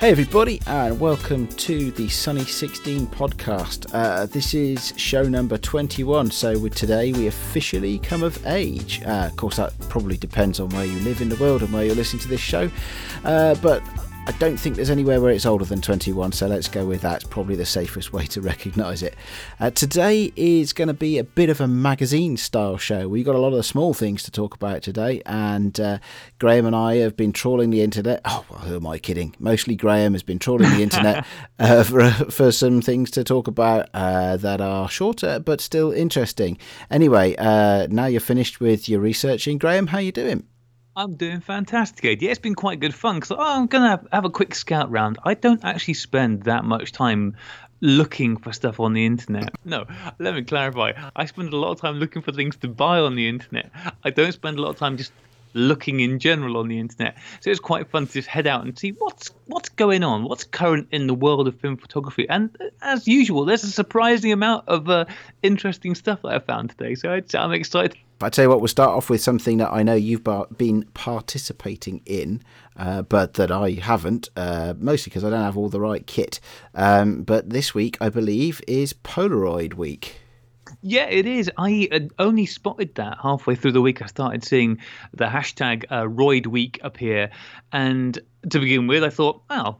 Hey everybody, and welcome to the Sunny 16 podcast. This is show number 21, so with today we officially come of age. Of course, that probably depends on where you live in the world and where you're listening to this show, but I don't think there's anywhere where it's older than 21, so let's go with that. It's probably the safest way to recognise it. Today is going to be a bit of a magazine-style show. We've got a lot of the small things to talk about today, and Graham and I have been trawling the internet. Oh, well, who am I kidding? Mostly Graham has been trawling the internet for some things to talk about that are shorter but still interesting. Anyway, now you're finished with your researching. Graham, how you doing? I'm doing fantastic. Yeah, it's been quite good fun because I'm going to have a quick scout round. I don't actually spend that much time looking for stuff on the internet. No, let me clarify. I spend a lot of time looking for things to buy on the internet. I don't spend a lot of time just looking in general on the internet. So it's quite fun to just head out and see what's going on, what's current in the world of film photography. And as usual, there's a surprising amount of interesting stuff that I found today. So I'm excited. I tell you what, we'll start off with something that I know you've been participating in, but that I haven't, mostly because I don't have all the right kit. But this week, I believe, is Polaroid week. Yeah, it is. I only spotted that halfway through the week. I started seeing the hashtag Roid Week appear. And to begin with, I thought, wow.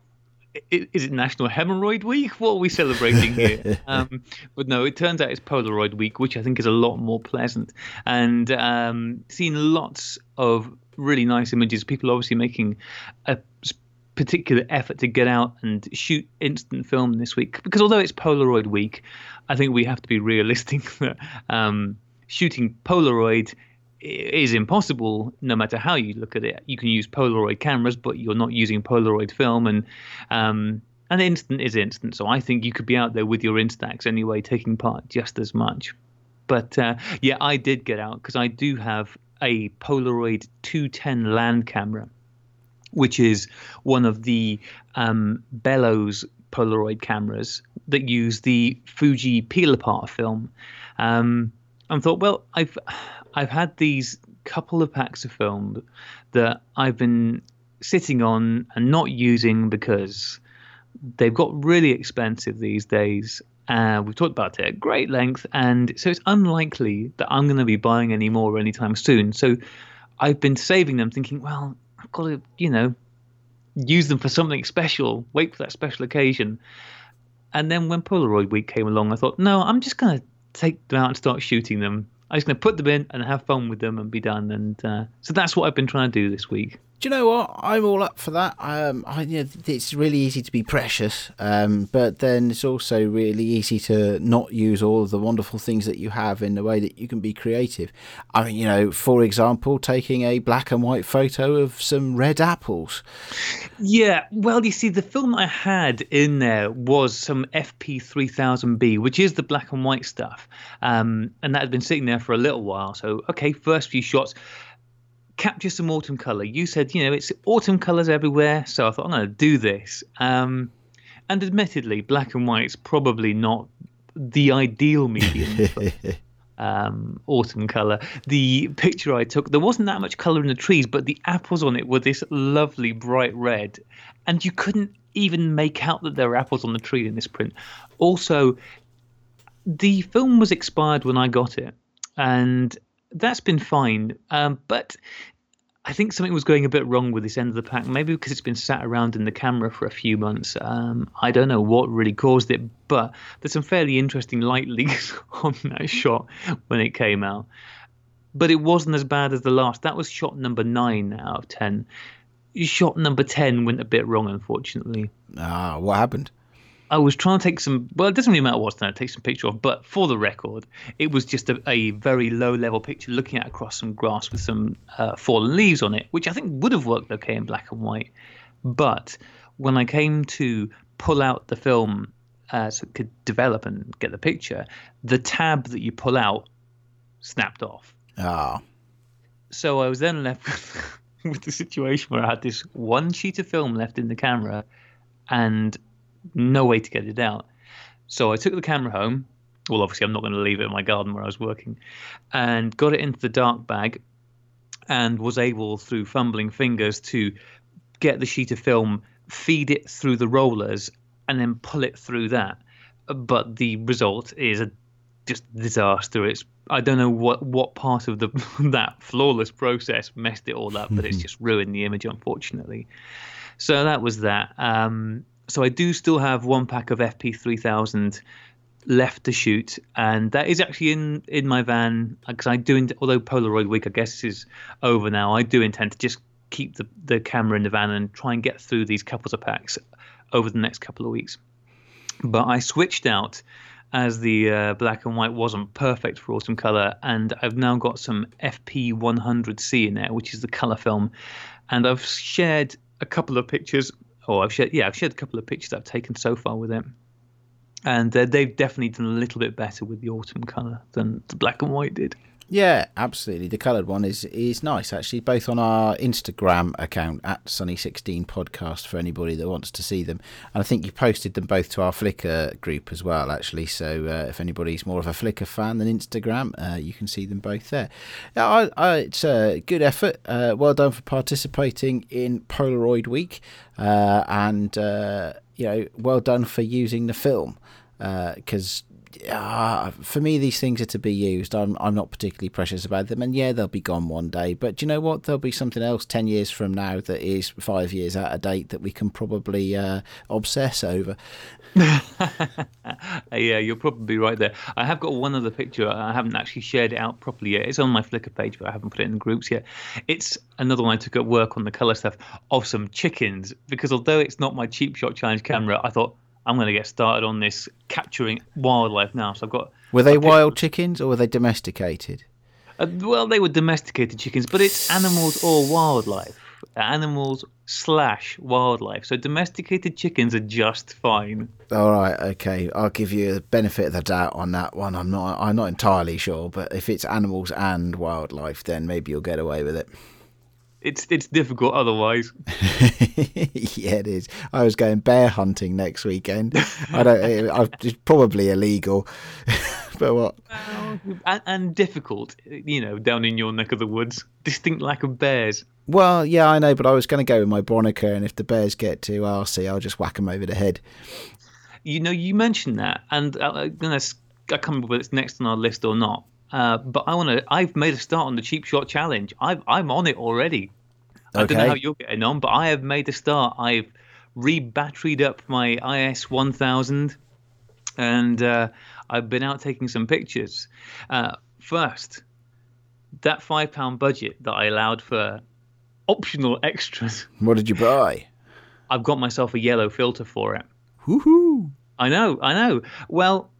Is it National Hemorrhoid Week? What are we celebrating here? But no, it turns out it's Polaroid Week, which I think is a lot more pleasant. And seen lots of really nice images. People obviously making a particular effort to get out and shoot instant film this week. Because although it's Polaroid Week, I think we have to be realistic that shooting Polaroid is impossible no matter how you look at it. You can use Polaroid cameras, but you're not using Polaroid film, and an instant is instant. So I think you could be out there with your Instax anyway, taking part just as much. But yeah, I did get out because I do have a Polaroid 210 land camera, which is one of the bellows Polaroid cameras that use the Fuji peel apart film. And thought, well, I've had these couple of packs of film that I've been sitting on and not using because they've got really expensive these days. We've talked about it at great length, and so it's unlikely that I'm going to be buying any more anytime soon. So I've been saving them thinking, well, I've got to, use them for something special, wait for that special occasion. And then when Polaroid Week came along, I thought, no, I'm just going to take them out and start shooting them. I'm just going to put them in and have fun with them and be done. And so that's what I've been trying to do this week. Do you know what? I'm all up for that. It's really easy to be precious, but then it's also really easy to not use all of the wonderful things that you have in the way that you can be creative. I mean, for example, taking a black and white photo of some red apples. Yeah, well, you see, the film I had in there was some FP 3000B, which is the black and white stuff, and that had been sitting there for a little while. So, okay, first few shots. Capture some autumn colour. You said, it's autumn colours everywhere, so I thought I'm going to do this. And admittedly, black and white's probably not the ideal medium for autumn colour. The picture I took, there wasn't that much colour in the trees, but the apples on it were this lovely bright red, and you couldn't even make out that there were apples on the tree in this print. Also, the film was expired when I got it, and that's been fine, but I think something was going a bit wrong with this end of the pack, maybe because it's been sat around in the camera for a few months. I don't know what really caused it, but there's some fairly interesting light leaks on that shot when it came out. But it wasn't as bad as the last. That was shot number 9 out of 10. Shot number 10 went a bit wrong, unfortunately. What happened? I was trying to take some, well, it doesn't really matter what's done, I take some picture of, but for the record, it was just a very low-level picture looking at across some grass with some fallen leaves on it, which I think would have worked okay in black and white. But when I came to pull out the film so it could develop and get the picture, the tab that you pull out snapped off. Oh. So I was then left with the situation where I had this one sheet of film left in the camera and no way to get it out. So I took the camera home. Well, obviously, I'm not going to leave it in my garden where I was working, and got it into the dark bag and was able, through fumbling fingers, to get the sheet of film feed it through the rollers and then pull it through that. But the result is just disaster. I don't know what part of that flawless process messed it all up, but it's just ruined the image, unfortunately. So that was that. So I do still have one pack of FP3000 left to shoot, and that is actually in my van, because I do, although Polaroid week I guess is over now, I do intend to just keep the camera in the van and try and get through these couples of packs over the next couple of weeks. But I switched out as the black and white wasn't perfect for autumn color, and I've now got some FP 100 C in there, which is the color film, and I've shared a couple of pictures. I've shared a couple of pictures I've taken so far with it, and they've definitely done a little bit better with the autumn color than the black and white did. Yeah, absolutely. The coloured one is nice, actually, both on our Instagram account at Sunny 16 Podcast for anybody that wants to see them. And I think you posted them both to our Flickr group as well, actually. So if anybody's more of a Flickr fan than Instagram, you can see them both there. It's a good effort. Well done for participating in Polaroid Week. And well done for using the film, because... for me, these things are to be used. I'm not particularly precious about them, and yeah, they'll be gone one day, but do you know what, there'll be something else 10 years from now that is 5 years out of date that we can probably obsess over. Yeah, you're probably right there. I have got one other picture. I haven't actually shared it out properly yet. It's on my Flickr page, but I haven't put it in the groups yet. It's another one I took at work on the colour stuff of some chickens, because although it's not my Cheap Shot Challenge camera, I thought I'm going to get started on this capturing wildlife now. So I've got. Were they wild chickens or were they domesticated? Well, they were domesticated chickens, but it's animals or wildlife. Animals/wildlife. So domesticated chickens are just fine. All right, okay. I'll give you the benefit of the doubt on that one. I'm not entirely sure, but if it's animals and wildlife, then maybe you'll get away with it. It's difficult otherwise. Yeah, it is. I was going bear hunting next weekend. It's probably illegal, but what? And difficult, down in your neck of the woods. Distinct lack of bears. Well, yeah, I know, but I was going to go with my Bronica, and if the bears get too arsey, I'll just whack them over the head. You mentioned that, and I can't remember whether it's next on our list or not. But I've made a start on the Cheap Shot Challenge. I'm on it already. Okay. I don't know how you're getting on, but I have made a start. I've re-batteried up my IS-1000, and I've been out taking some pictures. First, that £5 budget that I allowed for optional extras. What did you buy? I've got myself a yellow filter for it. Woohoo! I know. Well,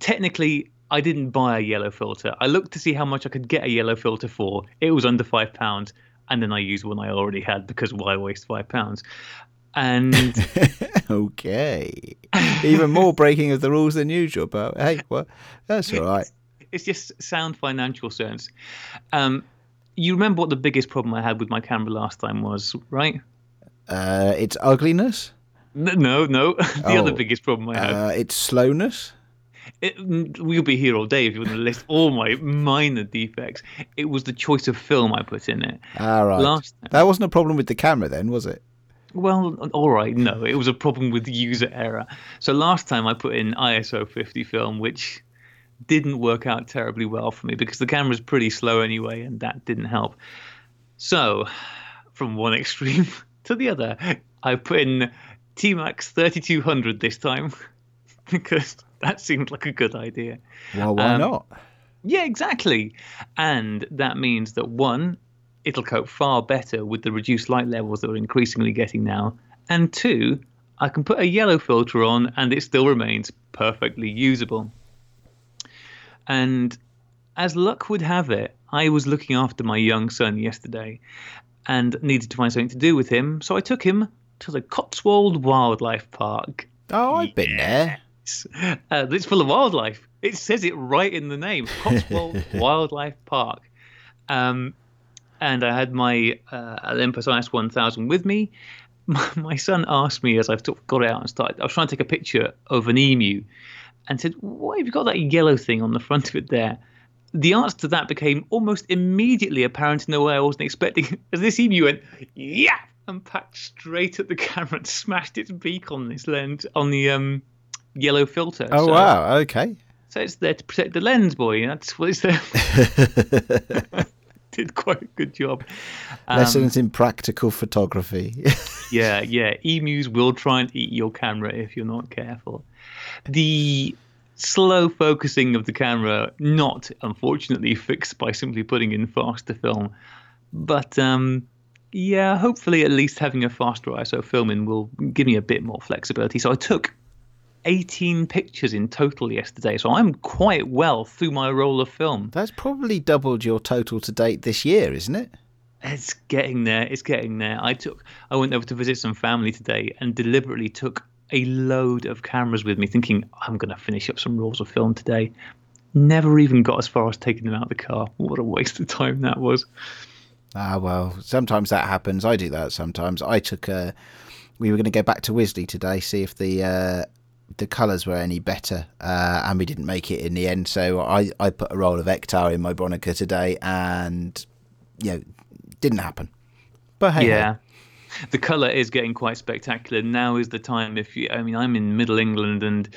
technically... I didn't buy a yellow filter. I looked to see how much I could get a yellow filter for. It was under £5, and then I used one I already had, because why waste £5? And okay, even more breaking of the rules than usual. But hey, well, that's all right. It's just sound financial sense. You remember what the biggest problem I had with my camera last time was, right? Its ugliness. No. The other biggest problem I had. Its slowness. We'll be here all day if you want to list all my minor defects. It was the choice of film I put in it. All right. That wasn't a problem with the camera then, was it? Well, all right, no. It was a problem with user error. So last time I put in ISO 50 film, which didn't work out terribly well for me because the camera's pretty slow anyway, and that didn't help. So from one extreme to the other, I put in T-Max 3200 this time because... that seemed like a good idea. Well, why not? Yeah, exactly. And that means that, one, it'll cope far better with the reduced light levels that we're increasingly getting now. And two, I can put a yellow filter on and it still remains perfectly usable. And as luck would have it, I was looking after my young son yesterday and needed to find something to do with him. So I took him to the Cotswold Wildlife Park. Oh, I've been there. It's full of wildlife. It says it right in the name, Cotswold Wildlife Park. And I had my Olympus IS-1000 with me. My son asked me as I got out and started, I was trying to take a picture of an emu, and said, "Why have you got that yellow thing on the front of it there?" The answer to that became almost immediately apparent in a way I wasn't expecting, as this emu went, "Yeah, and packed straight at the camera and smashed its beak on this lens, on the yellow filter. Oh, so, wow. Okay. So it's there to protect the lens, boy. That's what it's there for. Did quite a good job. Lessons in practical photography. Yeah. Emus will try and eat your camera if you're not careful. The slow focusing of the camera, not unfortunately fixed by simply putting in faster film. But yeah, hopefully at least having a faster ISO filming will give me a bit more flexibility. So I took 18 pictures in total yesterday, so I'm quite well through my roll of film. That's probably doubled your total to date this year, isn't it? It's getting there. I went over to visit some family today and deliberately took a load of cameras with me, thinking I'm going to finish up some rolls of film today. Never even got as far as taking them out of the car. What a waste of time that was. Ah, well, sometimes that happens. I do that sometimes. I took a... We were going to go back to Wisley today, see if the colours were any better, and we didn't make it in the end. So I put a roll of Ektar in my Bronica today, and didn't happen. But hey, yeah, the colour is getting quite spectacular. Now is the time. I'm in Middle England, and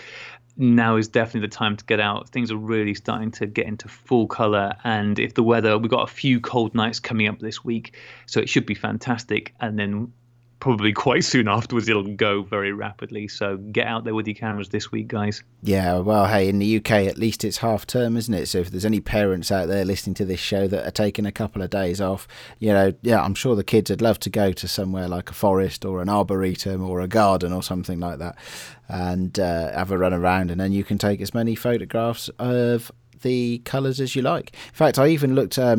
now is definitely the time to get out. Things are really starting to get into full colour, and if the weather, we've got a few cold nights coming up this week, so it should be fantastic. And then probably quite soon afterwards it'll go very rapidly, so get out there with your cameras this week, guys. Yeah, well, hey, in the UK at least it's half term, isn't it? So if there's any parents out there listening to this show that are taking a couple of days off, I'm sure the kids would love to go to somewhere like a forest or an arboretum or a garden or something like that, and have a run around, and then you can take as many photographs of the colours as you like. In fact, I even looked where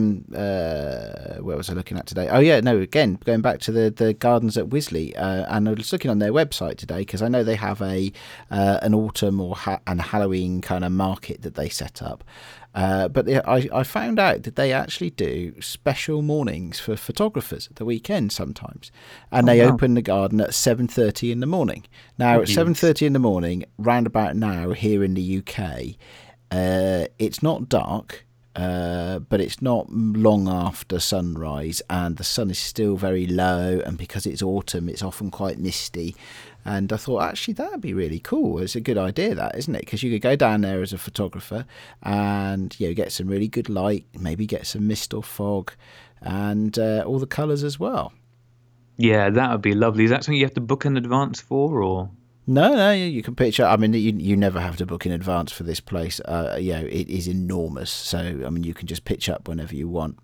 was I looking at today? Oh yeah, no, again going back to the gardens at Wisley, and I was looking on their website today because I know they have a an autumn or and Halloween kind of market that they set up, but I found out that they actually do special mornings for photographers at the weekend sometimes, and they open the garden at 7:30 in the morning. Now at 7:30 in the morning, round about now here in the UK, it's not dark, but it's not long after sunrise, and the sun is still very low, and because it's autumn it's often quite misty, and I thought actually that would be really cool. It's a good idea, that, isn't it? Because you could go down there as a photographer and get some really good light, maybe get some mist or fog, and all the colours as well. Yeah, that would be lovely. Is that something you have to book in advance for, or...? No, you can picture. I mean, you never have to book in advance for this place. It is enormous. So, I mean, you can just pitch up whenever you want.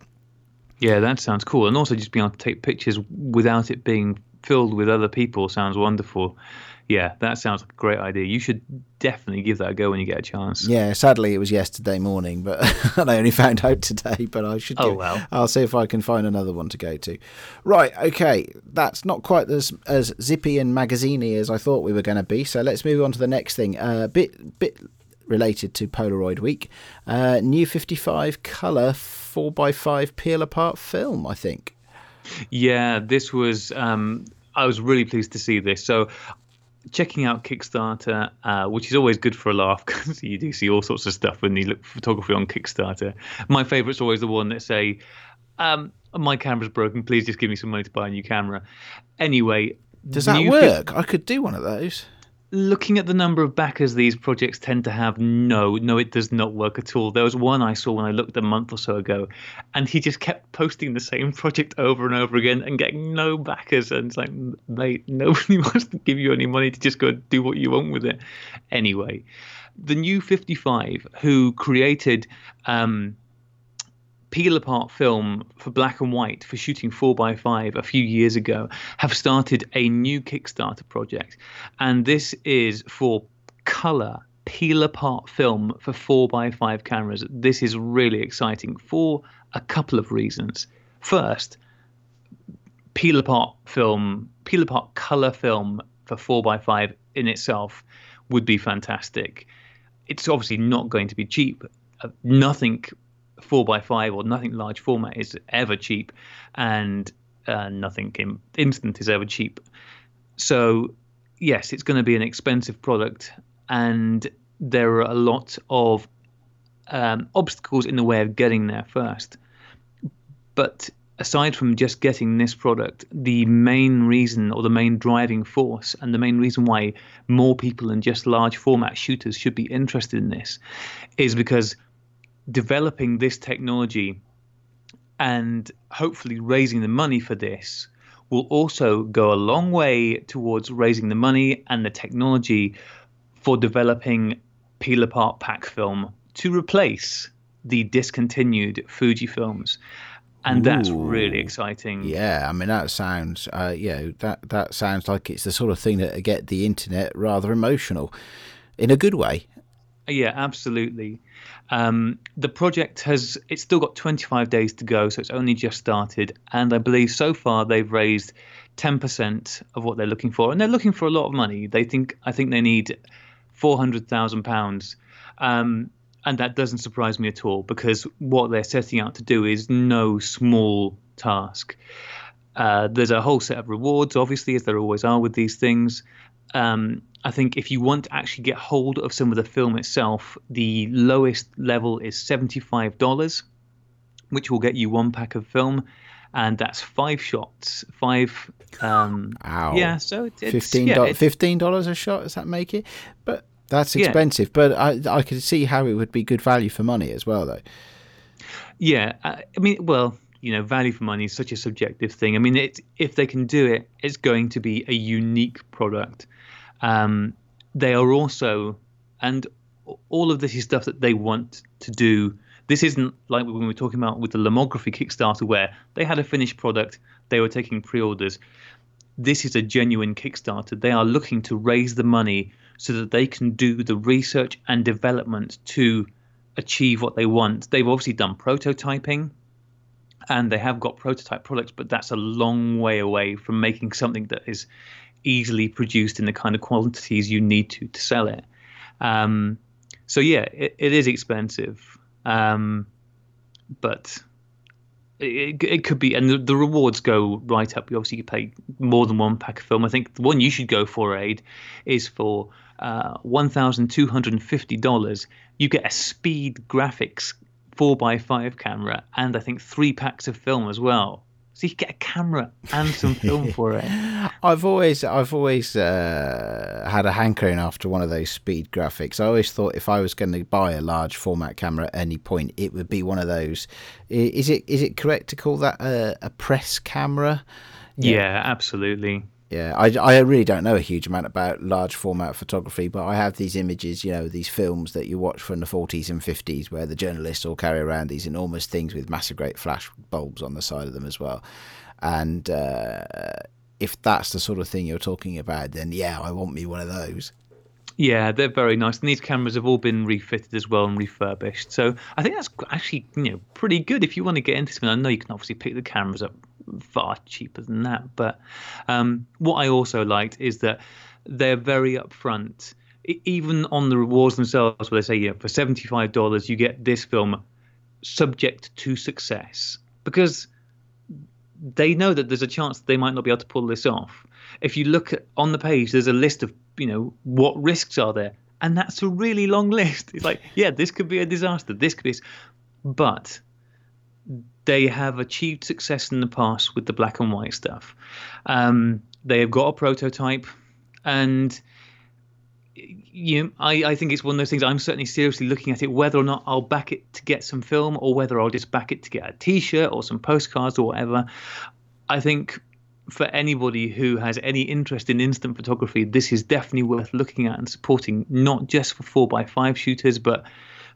Yeah, that sounds cool. And also just being able to take pictures without it being filled with other people sounds wonderful. Yeah, that sounds like a great idea. You should definitely give that a go when you get a chance. Yeah, sadly it was yesterday morning, but and I only found out today, but I should I'll see if I can find another one to go to. Right, okay, that's not quite as zippy and magaziney as I thought we were going to be, so let's move on to the next thing. A bit related to Polaroid week. New 55 colour 4x5 peel apart film, I think. Yeah, this was I was really pleased to see this. So checking out Kickstarter, which is always good for a laugh because you do see all sorts of stuff when you look for photography on Kickstarter. My favourite's always the one that say, my camera's broken, please just give me some money to buy a new camera. Anyway. Does that work? I could do one of those. Looking at the number of backers these projects tend to have, no, it does not work at all. There was one I saw when I looked a month or so ago, and he just kept posting the same project over and over again and getting no backers. And it's like, mate, nobody wants to give you any money to just go do what you want with it. Anyway, the new 55, who created peel apart film for black and white for shooting 4x5 a few years ago, have started a new Kickstarter project, and this is for color peel apart film for 4x5 cameras. This is really exciting for a couple of reasons. First, peel apart color film for 4x5 in itself would be fantastic. It's obviously not going to be cheap. Nothing 4x5 or nothing large format is ever cheap, and nothing instant is ever cheap. So yes, it's going to be an expensive product, and there are a lot of obstacles in the way of getting there first. But aside from just getting this product, the main reason or the main driving force and the main reason why more people than just large format shooters should be interested in this is because developing this technology and hopefully raising the money for this will also go a long way towards raising the money and the technology for developing peel apart pack film to replace the discontinued Fuji films. And that's really exciting. Yeah, I mean, that sounds, that sounds like it's the sort of thing that get the internet rather emotional, in a good way. Yeah, absolutely. The project it's still got 25 days to go, so it's only just started. And I believe so far they've raised 10% of what they're looking for, and they're looking for a lot of money. I think they need £400,000. And that doesn't surprise me at all, because what they're setting out to do is no small task. There's a whole set of rewards, obviously, as there always are with these things. I think if you want to actually get hold of some of the film itself, the lowest level is $75, which will get you one pack of film. And that's 5 shots. Ow. Yeah, so it's $15 a shot. Does that make it? But that's expensive, but I could see how it would be good value for money as well, though. Yeah, I mean, well, you know, value for money is such a subjective thing. I mean, if they can do it, it's going to be a unique product. They are also, and all of this is stuff that they want to do. This isn't like when we were talking about with the Lomography Kickstarter, where they had a finished product, they were taking pre-orders. This is a genuine Kickstarter. They are looking to raise the money so that they can do the research and development to achieve what they want. They've obviously done prototyping, and they have got prototype products, but that's a long way away from making something that is easily produced in the kind of quantities you need to sell it. So yeah, it is expensive, but it could be, and the rewards go right up. You obviously pay more than one pack of film. I think the one you should go for, Aid, is for $1,250. You get a Speed Graphics 4x5 camera, and I think 3 packs of film as well. So you get a camera and some film for it. I've always had a hankering after one of those Speed Graphics. I always thought if I was going to buy a large format camera at any point, it would be one of those. Is it correct to call that a press camera? Yeah, absolutely. Yeah, I really don't know a huge amount about large format photography, but I have these images, you know, these films that you watch from the 40s and 50s where the journalists all carry around these enormous things with massive great flash bulbs on the side of them as well. And if that's the sort of thing you're talking about, then yeah, I want me one of those. Yeah, they're very nice. And these cameras have all been refitted as well and refurbished. So I think that's actually, you know, pretty good if you want to get into something. I know you can obviously pick the cameras up far cheaper than that. But what I also liked is that they're very upfront, even on the rewards themselves, where they say, you know, for $75, you get this film subject to success, because they know that there's a chance that they might not be able to pull this off. If you look on the page, there's a list of, you know, what risks are there. And that's a really long list. It's like, yeah, this could be a disaster. This could be, but they have achieved success in the past with the black and white stuff. They have got a prototype, and you know, I think it's one of those things. I'm certainly seriously looking at it, whether or not I'll back it to get some film, or whether I'll just back it to get a T-shirt or some postcards or whatever. I think for anybody who has any interest in instant photography, this is definitely worth looking at and supporting, not just for 4x5 shooters, but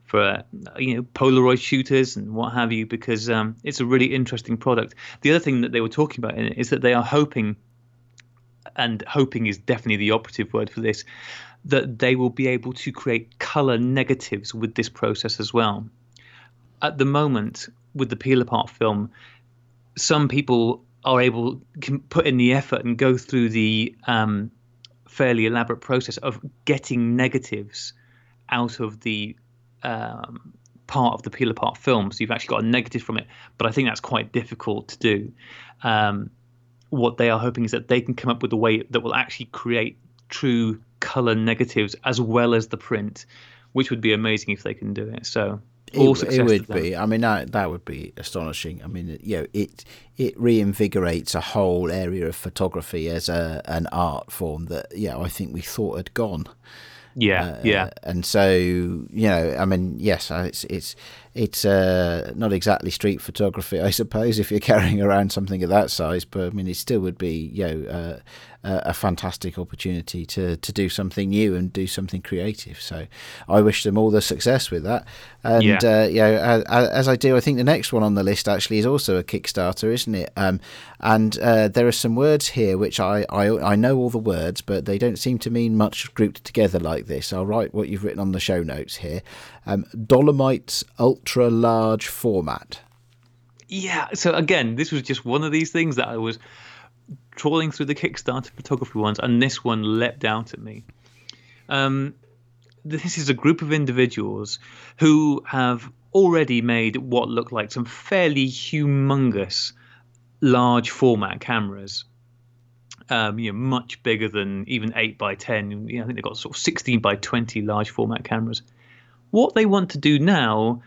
for, you know, Polaroid shooters and what have you, because it's a really interesting product. The other thing that they were talking about in it is that they are hoping, and hoping is definitely the operative word for this, that they will be able to create color negatives with this process as well. At the moment, with the peel apart film, some people can put in the effort and go through the fairly elaborate process of getting negatives out of the part of the peel apart film, so you've actually got a negative from it. But I think that's quite difficult to do. What they are hoping is that they can come up with a way that will actually create true color negatives as well as the print, which would be amazing if they can do it. So all success. It would be. I mean, that would be astonishing. I mean, you know, it reinvigorates a whole area of photography as an art form that, you know, I think we thought had gone. Yeah. And so, you know, I mean, yes, it's not exactly street photography, I suppose, if you're carrying around something of that size. But I mean, it still would be, you know, a fantastic opportunity to do something new and do something creative. So I wish them all the success with that. And, you know, as I do, I think the next one on the list actually is also a Kickstarter, isn't it? And there are some words here which I know all the words, but they don't seem to mean much grouped together like this. I'll write what you've written on the show notes here. Dolomite's ultra large format. Yeah. So again, this was just one of these things that I was trawling through the Kickstarter photography ones, and this one leapt out at me. This is a group of individuals who have already made what look like some fairly humongous large format cameras. You know, much bigger than even 8 by 10. You know, I think they've got sort of 16 by 20 large format cameras. What they want to do now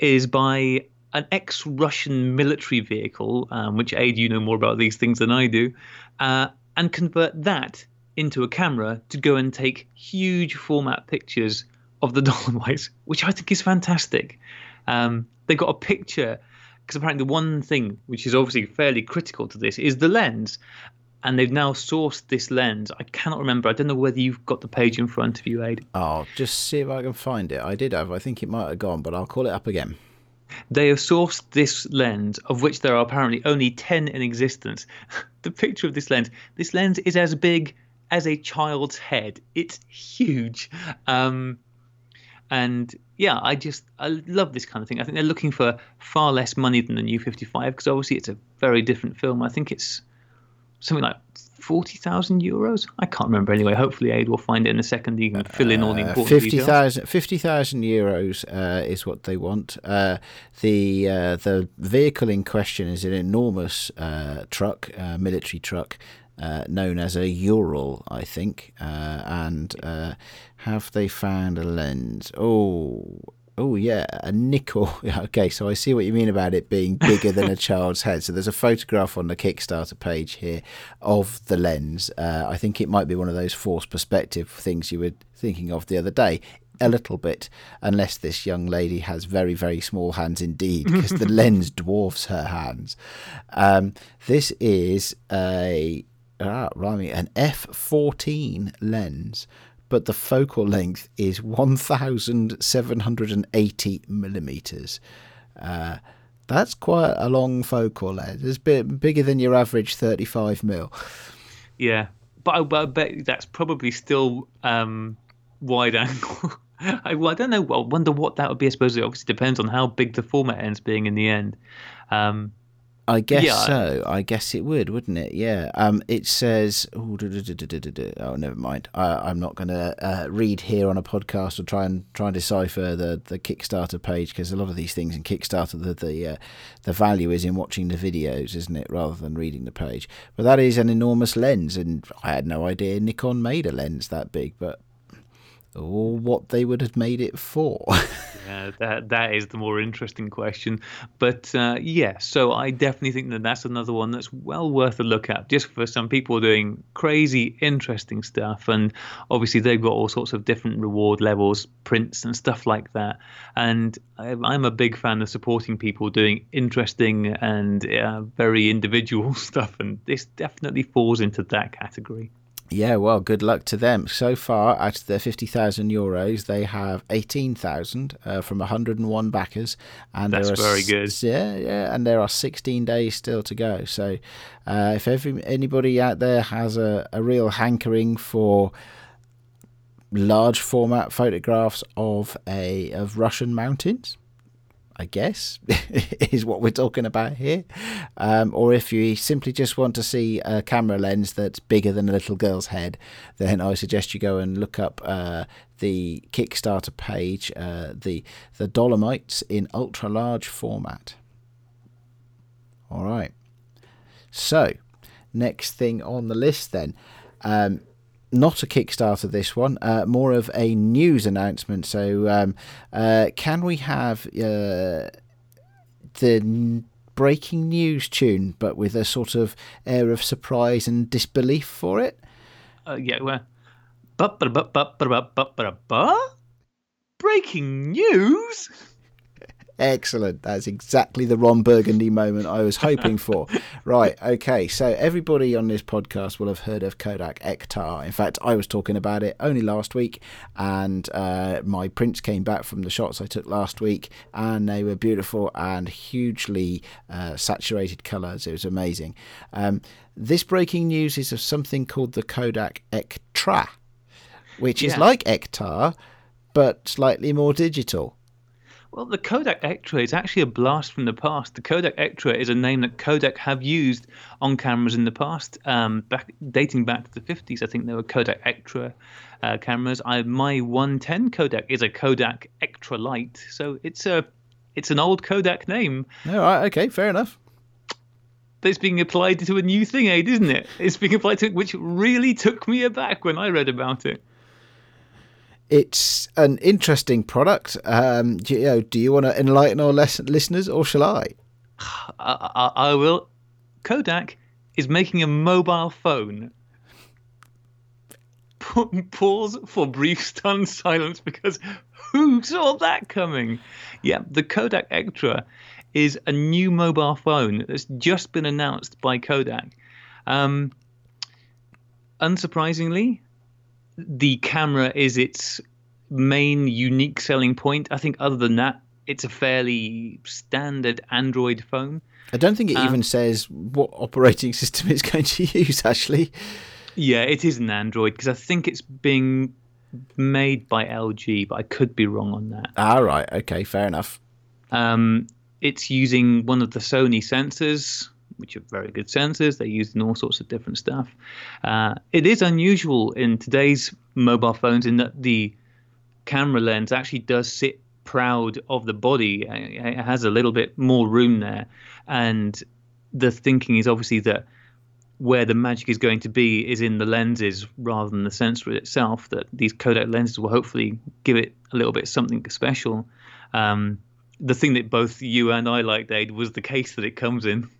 is buy an ex-Russian military vehicle, which, Aid, you know more about these things than I do, and convert that into a camera to go and take huge format pictures of the Dolomites, which I think is fantastic. They got a picture, because apparently the one thing which is obviously fairly critical to this is the lens. And they've now sourced this lens. I cannot remember. I don't know whether you've got the page in front of you, Aid. I'll just see if I can find it. I did have. I think it might have gone, but I'll call it up again. They have sourced this lens, of which there are apparently only 10 in existence. The picture of this lens is as big as a child's head. It's huge. And yeah, I love this kind of thing. I think they're looking for far less money than the new 55, because obviously it's a very different film. I think it's something like €40,000. I can't remember anyway. Hopefully, Aid will find it in a second. You can fill in all the important details. €50,000 is what they want. The vehicle in question is an enormous truck, military truck, known as a Ural, I think. And have they found a lens? Oh, yeah, a nickel. Okay, so I see what you mean about it being bigger than a child's head. So there's a photograph on the Kickstarter page here of the lens. I think it might be one of those forced perspective things you were thinking of the other day. A little bit, unless this young lady has very, very small hands indeed, because the lens dwarfs her hands. This is an F14 lens, but the focal length is 1,780 millimetres. That's quite a long focal length. It's a bit bigger than your average 35 mil. Yeah, but I bet that's probably still wide angle. I don't know. I wonder what that would be. I suppose it obviously depends on how big the format ends being in the end. I guess so. I guess it would, wouldn't it? Yeah. It says... Oh, never mind. I'm not going to read here on a podcast or try and decipher the Kickstarter page, because a lot of these things in Kickstarter, the value is in watching the videos, isn't it, rather than reading the page. But that is an enormous lens, and I had no idea Nikon made a lens that big, but... or what they would have made it for. Yeah, that is the more interesting question. But yeah, so I definitely think that's another one that's well worth a look at, just for some people doing crazy, interesting stuff. And obviously they've got all sorts of different reward levels, prints and stuff like that. And I'm a big fan of supporting people doing interesting and very individual stuff. And this definitely falls into that category. Yeah, well, good luck to them. So far, out of their €50,000, they have 18,000 from 101 backers, and that's very good. Yeah, and there are 16 days still to go. So, if anybody out there has a real hankering for large format photographs of Russian mountains, I guess, is what we're talking about here. Or if you simply just want to see a camera lens that's bigger than a little girl's head, then I suggest you go and look up the Kickstarter page, the Dolomites in ultra-large format. All right. So, next thing on the list then. not a Kickstarter, this one, more of a news announcement. So can we have the breaking news tune, but with a sort of air of surprise and disbelief for it? Yeah, well, breaking news. Excellent. That's exactly the Ron Burgundy moment I was hoping for. Right, okay, so everybody on this podcast will have heard of Kodak Ektar. In fact, I was talking about it only last week, and my prints came back from the shots I took last week, and they were beautiful and hugely saturated colours. It was amazing. This breaking news is of something called the Kodak Ektra, which is like Ektar, but slightly more digital. Well, the Kodak Ektra is actually a blast from the past. The Kodak Ektra is a name that Kodak have used on cameras in the past, dating back to the 50s. I think there were Kodak Ektra cameras. My 110 Kodak is a Kodak Ektralite, so it's an old Kodak name. All right, okay, fair enough. But it's being applied to a new thing, Aid, isn't it? It's being applied to it, which really took me aback when I read about it. It's an interesting product. Do you want to enlighten our listeners, or shall I? I will. Kodak is making a mobile phone. Pause for brief stunned silence, because who saw that coming? Yeah, the Kodak Ektra is a new mobile phone that's just been announced by Kodak. Unsurprisingly, the camera is its main unique selling point. I think other than that, it's a fairly standard Android phone. I don't think it even says what operating system it's going to use, actually. Yeah, it is an Android, because I think it's being made by LG, but I could be wrong on that. All right, okay, fair enough. It's using one of the Sony sensors, which are very good sensors. They're used in all sorts of different stuff. It is unusual in today's mobile phones in that the camera lens actually does sit proud of the body. It has a little bit more room there. And the thinking is obviously that where the magic is going to be is in the lenses rather than the sensor itself, that these Kodak lenses will hopefully give it a little bit something special. The thing that both you and I liked, Aid, was the case that it comes in.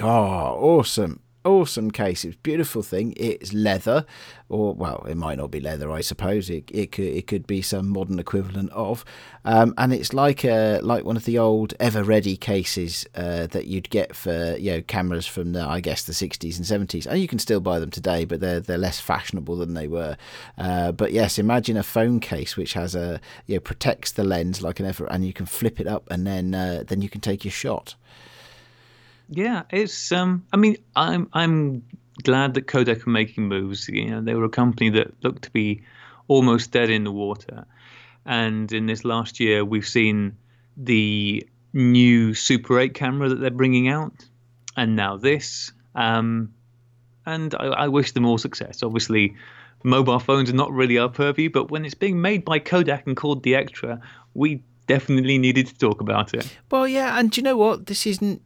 Oh, awesome. Awesome case. It's a beautiful thing. It's leather, or, well, it might not be leather, I suppose. It could be some modern equivalent of. And it's like one of the old Ever Ready cases that you'd get for, you know, cameras from the, I guess, the 60s and 70s. And you can still buy them today, but they're less fashionable than they were. But yes, imagine a phone case which has a, you know, protects the lens like an Ever, and you can flip it up, and then you can take your shot. Yeah, it's. I mean, I'm glad that Kodak are making moves. You know, they were a company that looked to be almost dead in the water, and in this last year, we've seen the new Super 8 camera that they're bringing out, and now this. And I wish them all success. Obviously, mobile phones are not really our purview, but when it's being made by Kodak and called the Ektra, we definitely needed to talk about it. Well, yeah, and do you know what? This isn't.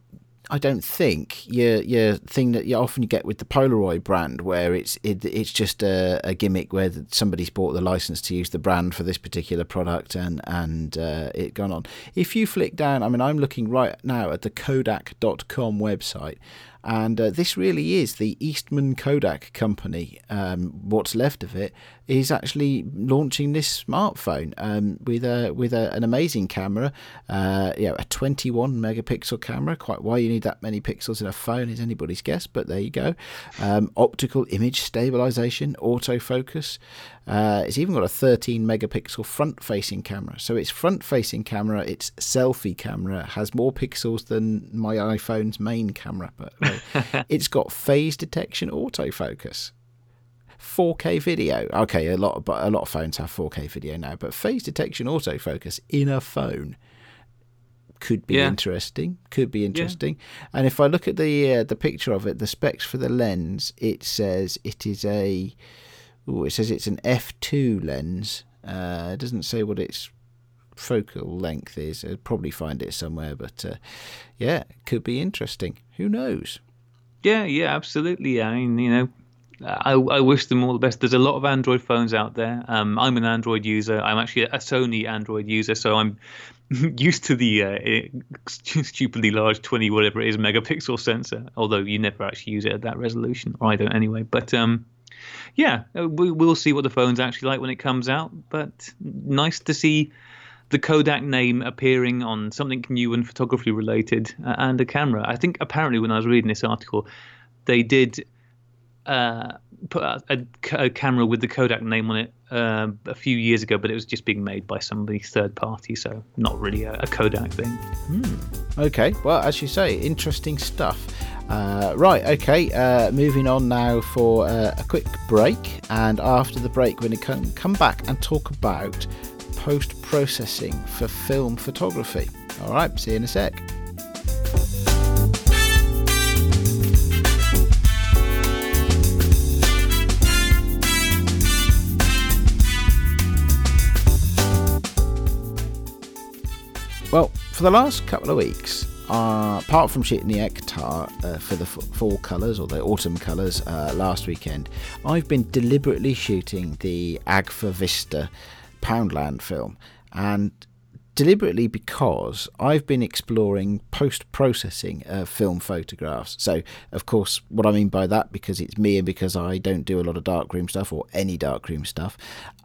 I don't think your thing that you often get with the Polaroid brand, where it's just a gimmick where somebody's bought the license to use the brand for this particular product and it gone on. If you flick down, I mean, I'm looking right now at the Kodak.com website, and this really is the Eastman Kodak Company. What's left of it is actually launching this smartphone with an amazing camera, a 21 megapixel camera. Quite why you need that many pixels in a phone is anybody's guess, but there you go. Optical image stabilization, autofocus. It's even got a 13 megapixel front-facing camera. So it's front-facing camera, it's selfie camera, has more pixels than my iPhone's main camera. But it's got phase detection, autofocus. 4K video. Okay, a lot of phones have 4K video now, but phase detection, autofocus in a phone could be interesting. Yeah. And if I look at the picture of it, the specs for the lens, it says it's an f2 lens. It doesn't say what its focal length is. I'd probably find it somewhere, but could be interesting. Who knows? Yeah, absolutely. I mean, you know, I wish them all the best. There's a lot of Android phones out there. I'm an Android user. I'm actually a Sony Android user, so I'm used to the stupidly large 20 whatever it is megapixel sensor, although you never actually use it at that resolution, or I don't anyway. But yeah, we'll see what the phone's actually like when it comes out, but nice to see the Kodak name appearing on something new and photography related, and a camera. I think apparently when I was reading this article, they did put a camera with the Kodak name on it a few years ago, but it was just being made by somebody third party, so not really a Kodak thing. Okay, well, as you say, interesting stuff. Right, okay, moving on now for a quick break, and after the break we're going to come back and talk about post-processing for film photography. All right, see you in a sec. Well, for the last couple of weeks, apart from shooting the Ektar for the fall colours or the autumn colours last weekend, I've been deliberately shooting the Agfa Vista Poundland film, and deliberately because I've been exploring post-processing of film photographs. So of course what I mean by that, because it's me and because I don't do a lot of darkroom stuff or any darkroom stuff,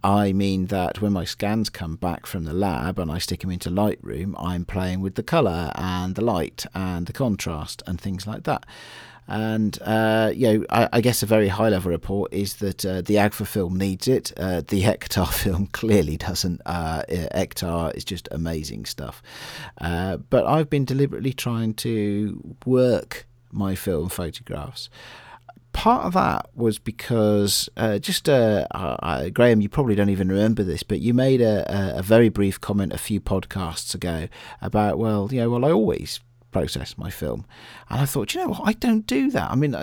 I mean that when my scans come back from the lab and I stick them into Lightroom, I'm playing with the colour and the light and the contrast and things like that. And you know, I guess a very high level report is that the Agfa film needs it, the Ektar film clearly doesn't. Ektar is just amazing stuff, but I've been deliberately trying to work my film photographs. Part of that was because Graham, you probably don't even remember this, but you made a very brief comment a few podcasts ago about, I always process my film. And I thought, I don't do that. I mean,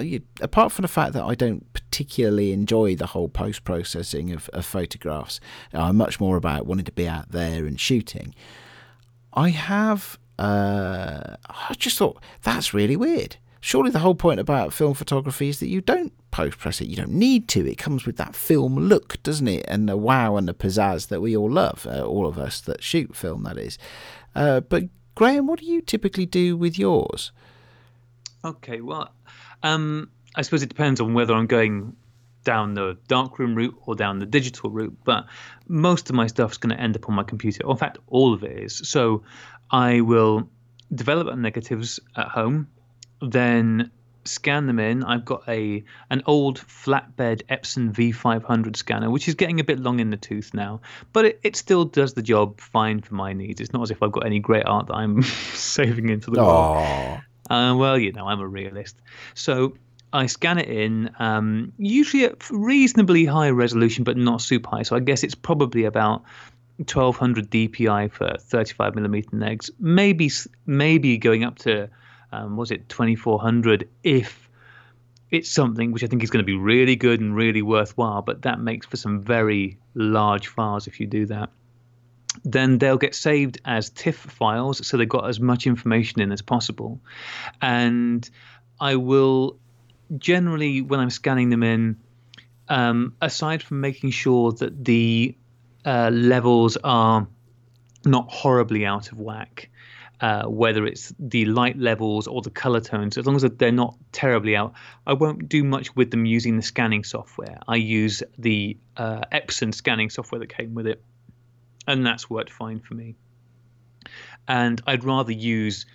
apart from the fact that I don't particularly enjoy the whole post-processing of photographs, I'm much more about wanting to be out there and shooting. I just thought, that's really weird. Surely the whole point about film photography is that you don't post-process it. You don't need to. It comes with that film look, doesn't it? And the wow and the pizzazz that we all love, all of us that shoot film, that is. But Graham, what do you typically do with yours? Okay, well, I suppose it depends on whether I'm going down the darkroom route or down the digital route, but most of my stuff's going to end up on my computer. In fact, all of it is. So I will develop negatives at home, then scan them in. I've got an old flatbed Epson V500 scanner, which is getting a bit long in the tooth now, but it still does the job fine for my needs. It's not as if I've got any great art that I'm saving into the world. Well, I'm a realist. So I scan it in, usually at reasonably high resolution, but not super high. So I guess it's probably about 1200 DPI for 35 millimeter negs, maybe going up to 2400 if it's something which I think is going to be really good and really worthwhile, but that makes for some very large files if you do that. Then they'll get saved as TIFF files, so they've got as much information in as possible. And I will generally, when I'm scanning them in, aside from making sure that the levels are not horribly out of whack, whether it's the light levels or the color tones, as long as they're not terribly out, I won't do much with them using the scanning software. I use the Epson scanning software that came with it, and that's worked fine for me. And I'd rather use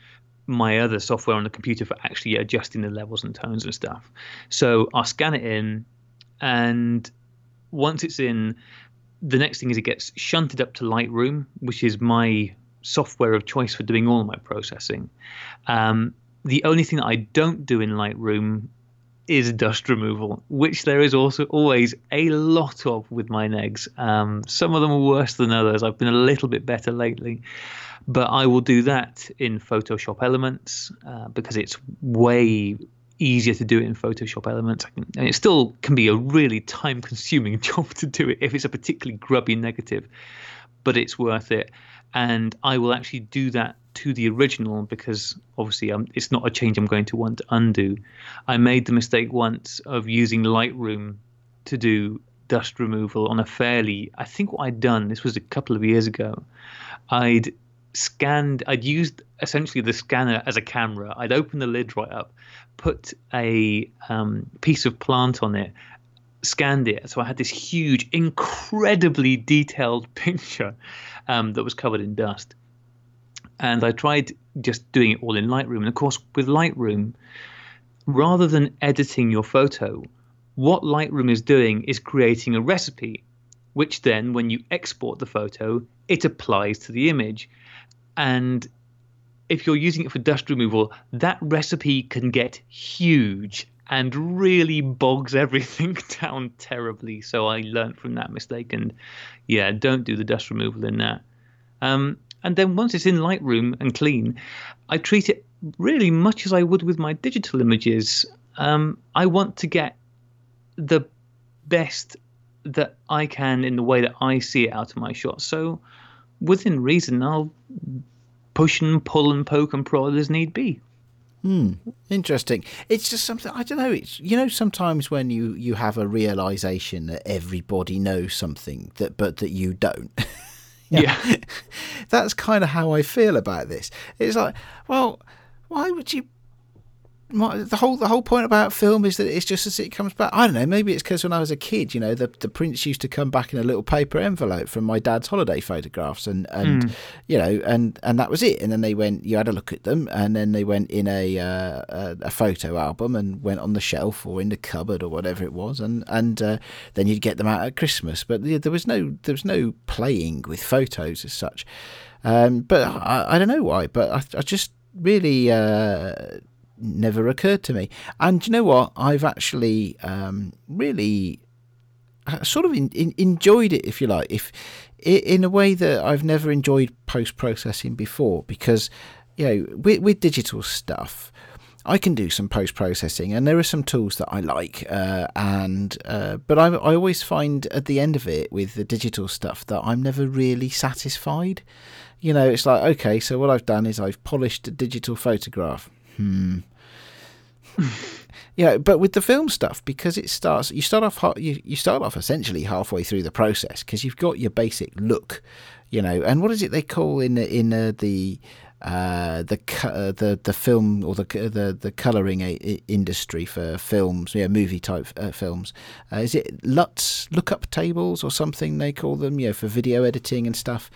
my other software on the computer for actually adjusting the levels and tones and stuff. So I'll scan it in, and once it's in, the next thing is it gets shunted up to Lightroom, which is my software of choice for doing all my processing. The only thing that I don't do in Lightroom is dust removal, which there is also always a lot of with my negs. Some of them are worse than others. I've been a little bit better lately, but I will do that in Photoshop Elements because it's way easier to do it in Photoshop Elements. And it still can be a really time-consuming job to do it if it's a particularly grubby negative, but it's worth it. And I will actually do that to the original, because obviously it's not a change I'm going to want to undo. I made the mistake once of using Lightroom to do dust removal on a fairly, I think what I'd done, this was a couple of years ago, I'd used essentially the scanner as a camera. I'd open the lid right up, put a piece of plant on it, scanned it. So I had this huge, incredibly detailed picture that was covered in dust. And I tried just doing it all in Lightroom. And of course, with Lightroom, rather than editing your photo, what Lightroom is doing is creating a recipe, which then when you export the photo, it applies to the image. And if you're using it for dust removal, that recipe can get huge and really bogs everything down terribly. So I learned from that mistake, and yeah, don't do the dust removal in that. And then once it's in Lightroom and clean, I treat it really much as I would with my digital images. I want to get the best that I can in the way that I see it out of my shot. So within reason, I'll push and pull and poke and prod as need be. Interesting. It's just something, I don't know, it's, you know, sometimes when you have a realization that everybody knows something but that you don't. Yeah. That's kind of how I feel about this. It's like, well, why would you? The whole point about film is that it's just as it comes back. I don't know, maybe it's because when I was a kid, you know, the prints used to come back in a little paper envelope from my dad's holiday photographs, and you know, and that was it. And then they went, you had a look at them, and then they went in a photo album and went on the shelf or in the cupboard or whatever it was, and then you'd get them out at Christmas. But there was no playing with photos as such. But I don't know why, but I just really. Never occurred to me. And you know what, I've actually really sort of enjoyed it, if you like, if in a way that I've never enjoyed post-processing before, because, you know, with digital stuff I can do some post-processing, and there are some tools that I like, but I always find at the end of it with the digital stuff that I'm never really satisfied. You know, it's like, okay, so what I've done is I've polished a digital photograph. Yeah, but with the film stuff, because it starts, you start off essentially halfway through the process, because you've got your basic look, you know, and what is it they call in the film or the colouring industry for films, yeah, movie type films. Is it LUTs, lookup tables or something they call them, you know, for video editing and stuff.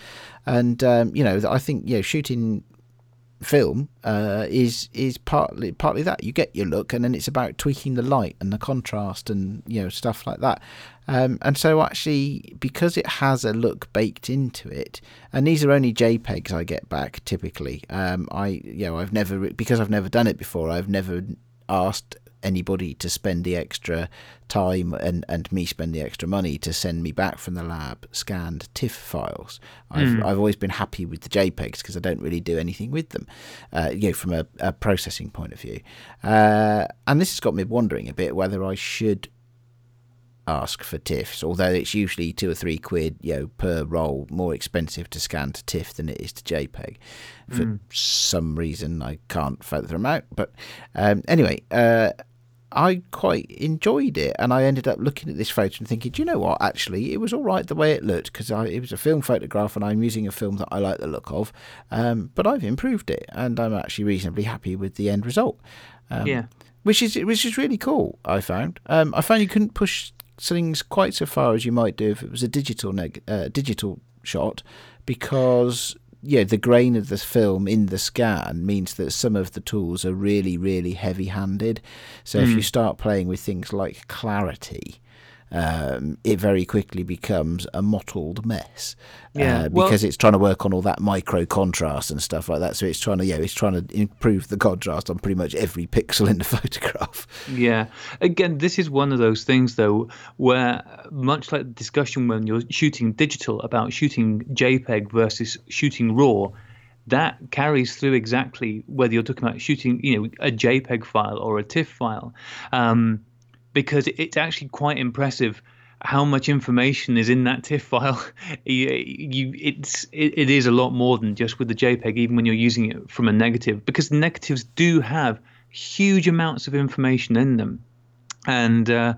And you know, I think, you know, shooting film is partly that you get your look, and then it's about tweaking the light and the contrast and, you know, stuff like that, and so actually, because it has a look baked into it, and these are only JPEGs I get back typically, I've never done it before, I've never asked anybody to spend the extra time and me spend the extra money to send me back from the lab scanned TIFF files. I've always been happy with the JPEGs because I don't really do anything with them, you know, from a processing point of view. And this has got me wondering a bit whether I should ask for TIFFs, although it's usually £2 or £3, you know, per roll more expensive to scan to TIFF than it is to JPEG. For some reason, I can't figure them out. But anyway. I quite enjoyed it, and I ended up looking at this photo and thinking, do you know what, actually it was all right the way it looked, because it was a film photograph and I'm using a film that I like the look of, but I've improved it and I'm actually reasonably happy with the end result, which is really cool. I found you couldn't push things quite so far as you might do if it was a digital shot, because, yeah, the grain of the film in the scan means that some of the tools are really, really heavy-handed. So if you start playing with things like clarity, it very quickly becomes a mottled mess, because it's trying to work on all that micro contrast and stuff like that. So it's trying to, improve the contrast on pretty much every pixel in the photograph. Yeah. Again, this is one of those things though, where much like the discussion when you're shooting digital about shooting JPEG versus shooting RAW, that carries through exactly whether you're talking about shooting, you know, a JPEG file or a TIFF file. Because it's actually quite impressive how much information is in that TIFF file. It is a lot more than just with the JPEG, even when you're using it from a negative, because negatives do have huge amounts of information in them. And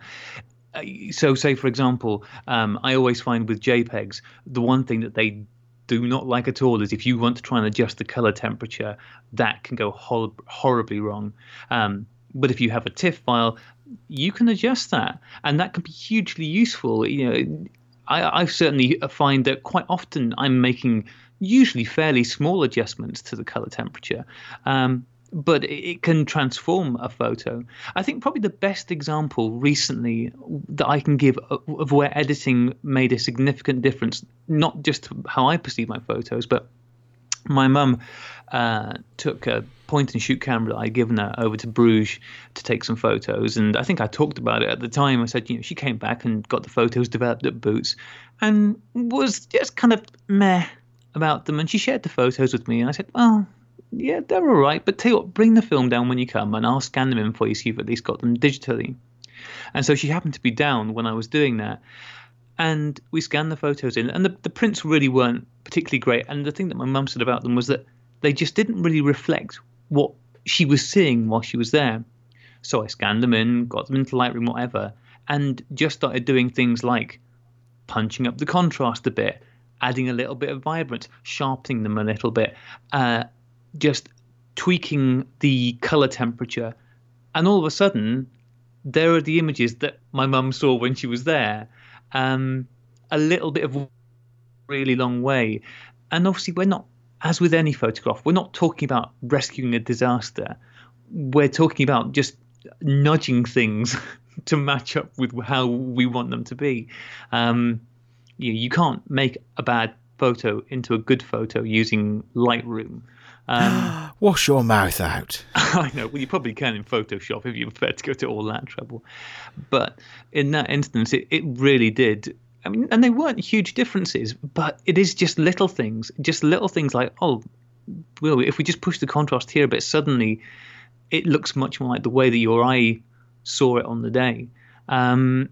so say, for example, I always find with JPEGs, the one thing that they do not like at all is if you want to try and adjust the color temperature, that can go horribly wrong. But if you have a TIFF file, you can adjust that, and that can be hugely useful. You know, I certainly find that quite often I'm making usually fairly small adjustments to the color temperature, but it can transform a photo. I think probably the best example recently that I can give of where editing made a significant difference, not just how I perceive my photos, but my mum took a point-and-shoot camera that I'd given her over to Bruges to take some photos, and I think I talked about it at the time. I said, you know, she came back and got the photos developed at Boots and was just kind of meh about them, and she shared the photos with me, and I said, well, yeah, they're all right, but tell you what, bring the film down when you come, and I'll scan them in for you so you've at least got them digitally. And so she happened to be down when I was doing that, and we scanned the photos in, and the prints really weren't particularly great. And the thing that my mum said about them was that they just didn't really reflect what she was seeing while she was there. So I scanned them in, got them into Lightroom, whatever, and just started doing things like punching up the contrast a bit, adding a little bit of vibrance, sharpening them a little bit, just tweaking the color temperature. And all of a sudden, there are the images that my mum saw when she was there. A little bit of a really long way. And obviously, we're not, as with any photograph, we're not talking about rescuing a disaster. We're talking about just nudging things to match up with how we want them to be. You can't make a bad photo into a good photo using Lightroom. Wash your mouth out. I know. Well, you probably can in Photoshop if you're prepared to go to all that trouble. But in that instance, it really did. I mean, and they weren't huge differences, but it is just little things like, oh, well, if we just push the contrast here a bit, suddenly it looks much more like the way that your eye saw it on the day. And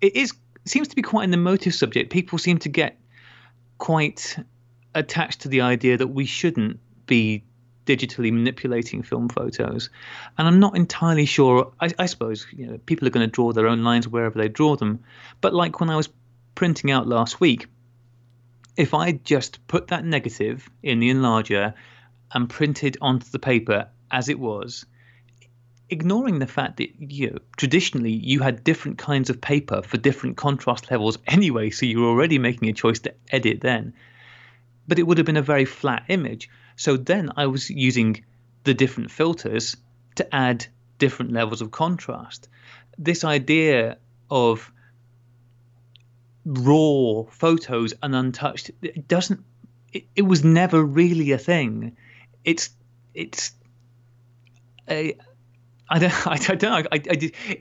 it seems to be quite an emotive subject. People seem to get quite attached to the idea that we shouldn't be digitally manipulating film photos, and I'm not entirely sure. I suppose, you know, people are going to draw their own lines wherever they draw them, but like when I was printing out last week, if I just put that negative in the enlarger and printed onto the paper as it was, ignoring the fact that, you know, traditionally you had different kinds of paper for different contrast levels anyway, so you were already making a choice to edit then. But it would have been a very flat image. So then I was using the different filters to add different levels of contrast. This idea of raw photos and untouched, it was never really a thing. It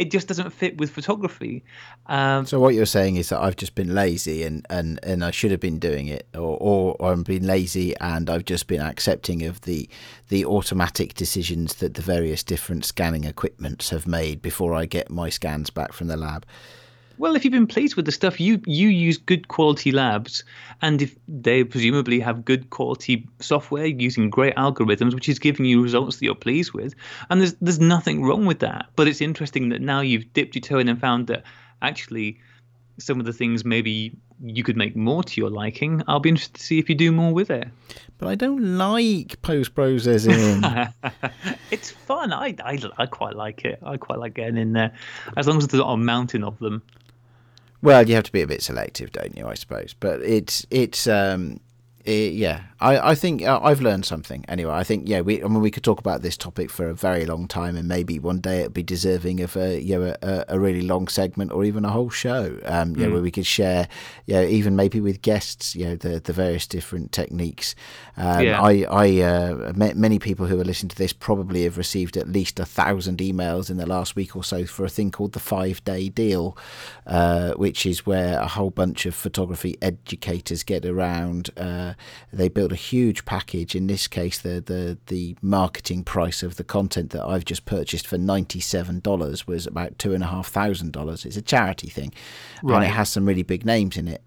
just doesn't fit with photography. So what you're saying is that I've just been lazy and I should have been doing it, or I've been lazy and I've just been accepting of the automatic decisions that the various different scanning equipments have made before I get my scans back from the lab. Well, if you've been pleased with the stuff, you use good quality labs, and if they presumably have good quality software using great algorithms, which is giving you results that you're pleased with, and there's nothing wrong with that. But it's interesting that now you've dipped your toe in and found that actually some of the things maybe you could make more to your liking. I'll be interested to see if you do more with it. But I don't like post-processing. It's fun. I quite like it. I quite like getting in there, as long as there's not a mountain of them. Well, you have to be a bit selective, don't you, I suppose. But I think I've learned something. Anyway, I think, yeah, we could talk about this topic for a very long time, and maybe one day it'll be deserving of a really long segment or even a whole show, where we could share, even maybe with guests, the various different techniques. I met many people who are listening to this probably have received at least 1,000 emails in the last week or so for a thing called the 5-day deal, which is where a whole bunch of photography educators get around they built a huge package, in this case the marketing price of the content that I've just purchased for $97 was about $2,500. It's a charity thing, right. And it has some really big names in it,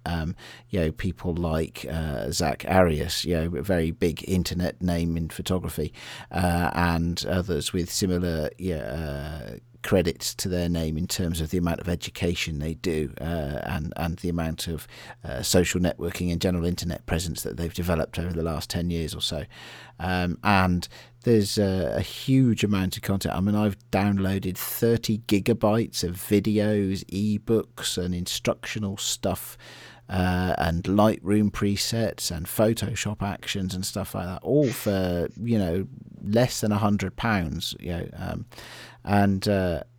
people like Zach Arias, a very big internet name in photography, and others with similar credits to their name in terms of the amount of education they do, and the amount of social networking and general internet presence that they've developed over the last 10 years or so. And there's a huge amount of content. I mean, I've downloaded 30 gigabytes of videos, ebooks and instructional stuff, and Lightroom presets and Photoshop actions and stuff like that, all for less than £100.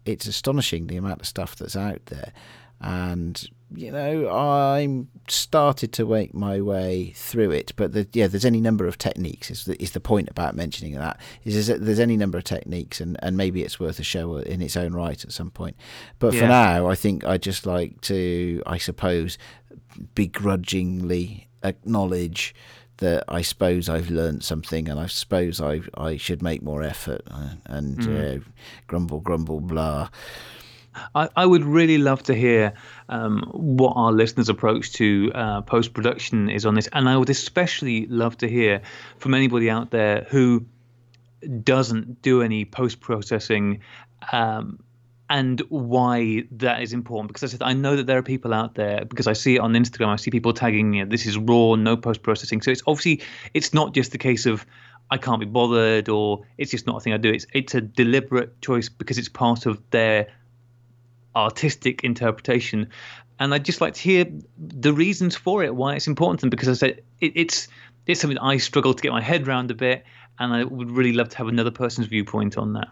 It's astonishing the amount of stuff that's out there. And I'm started to make my way through it, but there's any number of techniques is the point about mentioning that is that there's any number of techniques, and maybe it's worth a show in its own right at some point, but for now I think I just like to, I suppose, begrudgingly acknowledge that I suppose I've learned something, and I suppose I should make more effort, and grumble blah. I would really love to hear what our listeners' approach to post-production is on this. And I would especially love to hear from anybody out there who doesn't do any post-processing, and why that is important. Because I know that there are people out there, because I see it on Instagram, I see people tagging, this is raw, no post-processing. So it's obviously, it's not just the case of I can't be bothered, or it's just not a thing I do. It's a deliberate choice because it's part of their artistic interpretation, and I'd just like to hear the reasons for it, why it's important to them, because I said it's something I struggle to get my head around a bit, and I would really love to have another person's viewpoint on that.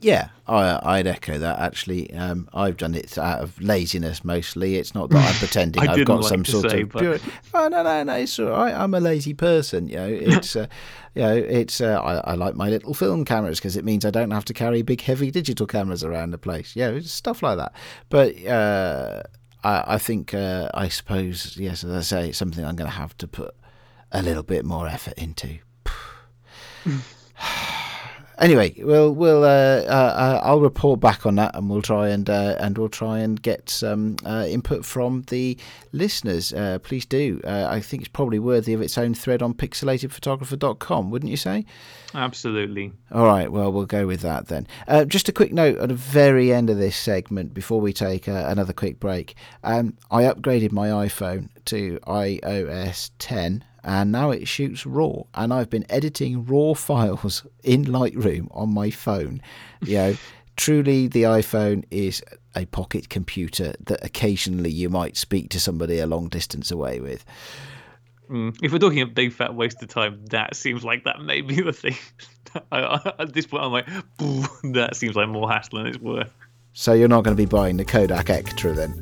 Yeah, I'd echo that, actually. I've done it out of laziness mostly. It's not that I'm pretending I've got some sort of... But... Oh, no, it's all right. I'm a lazy person, I like my little film cameras because it means I don't have to carry big, heavy digital cameras around the place. Yeah, stuff like that. But... I think, I suppose, yes, as I say, it's something I'm going to have to put a little bit more effort into. Anyway, I'll report back on that, and we'll try and get some input from the listeners. Please do. I think it's probably worthy of its own thread on pixelatedphotographer.com, wouldn't you say? Absolutely. All right. Well, we'll go with that then. Just a quick note at the very end of this segment before we take another quick break. I upgraded my iPhone to iOS 10. And now it shoots RAW, and I've been editing RAW files in Lightroom on my phone. Truly the iPhone is a pocket computer that occasionally you might speak to somebody a long distance away with. If we're talking a big fat waste of time, that seems like that may be the thing. At this point I'm like, that seems like more hassle than it's worth. So you're not going to be buying the Kodak Ektra then?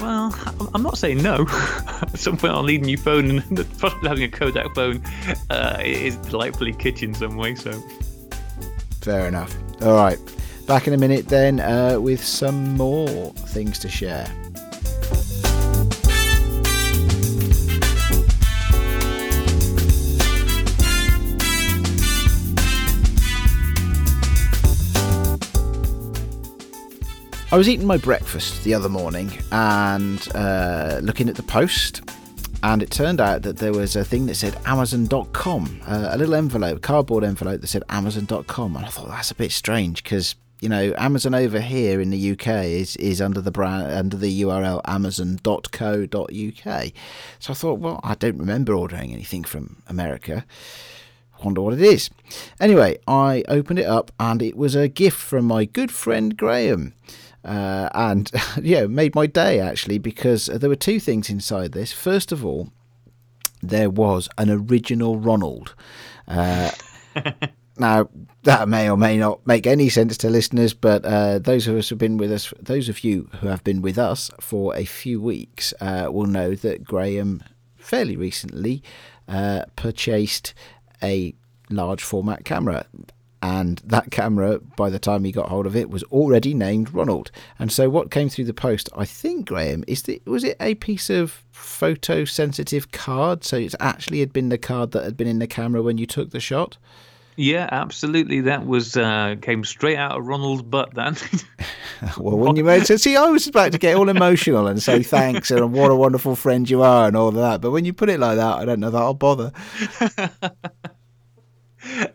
Well, I'm not saying no. At some point I'll need a new phone, and the prospect of having a Kodak phone is delightfully kitsch in some way, so... Fair enough. All right, back in a minute then with some more things to share. I was eating my breakfast the other morning and looking at the post, and it turned out that there was a thing that said Amazon.com, a little envelope, cardboard envelope that said Amazon.com, and I thought that's a bit strange because Amazon over here in the UK is under the brand, under the URL Amazon.co.uk. So I thought, well, I don't remember ordering anything from America. Wonder what it is. Anyway, I opened it up and it was a gift from my good friend Graham. Made my day, actually, because there were two things inside this. First of all, there was an original Ronald. Now, that may or may not make any sense to listeners, but those of you who have been with us for a few weeks will know that Graham fairly recently purchased a large format camera. And that camera, by the time he got hold of it, was already named Ronald. And so what came through the post, I think, Graham, is that, was it a piece of photosensitive card? So it actually had been the card that had been in the camera when you took the shot? Yeah, absolutely. That was came straight out of Ronald's butt, then. Well, when you made, so see, I was about to get all emotional and say thanks and what a wonderful friend you are and all of that. But when you put it like that, I don't know that I'll bother.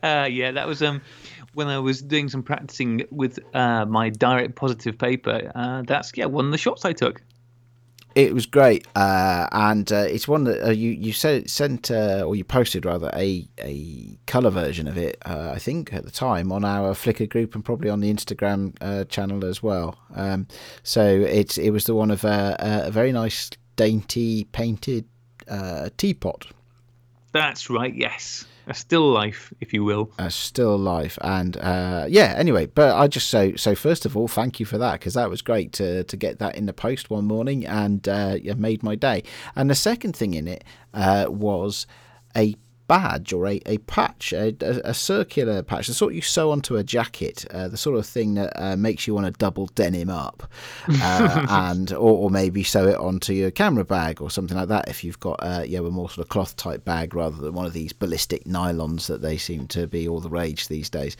Yeah, that was when I was doing some practicing with my direct positive paper. That's one of the shots I took. It was great, and it's one that you posted rather a colour version of it. I think at the time on our Flickr group and probably on the Instagram channel as well. So it was the one of a very nice dainty painted teapot. That's right. Yes. A still life, if you will. A still life. And anyway, but I just so first of all, thank you for that, because that was great to get that in the post one morning, and it made my day. And the second thing in it was a badge or a patch, a circular patch, the sort you sew onto a jacket, the sort of thing that makes you want to double denim up, and or maybe sew it onto your camera bag or something like that if you've got a more sort of cloth type bag rather than one of these ballistic nylons that they seem to be all the rage these days.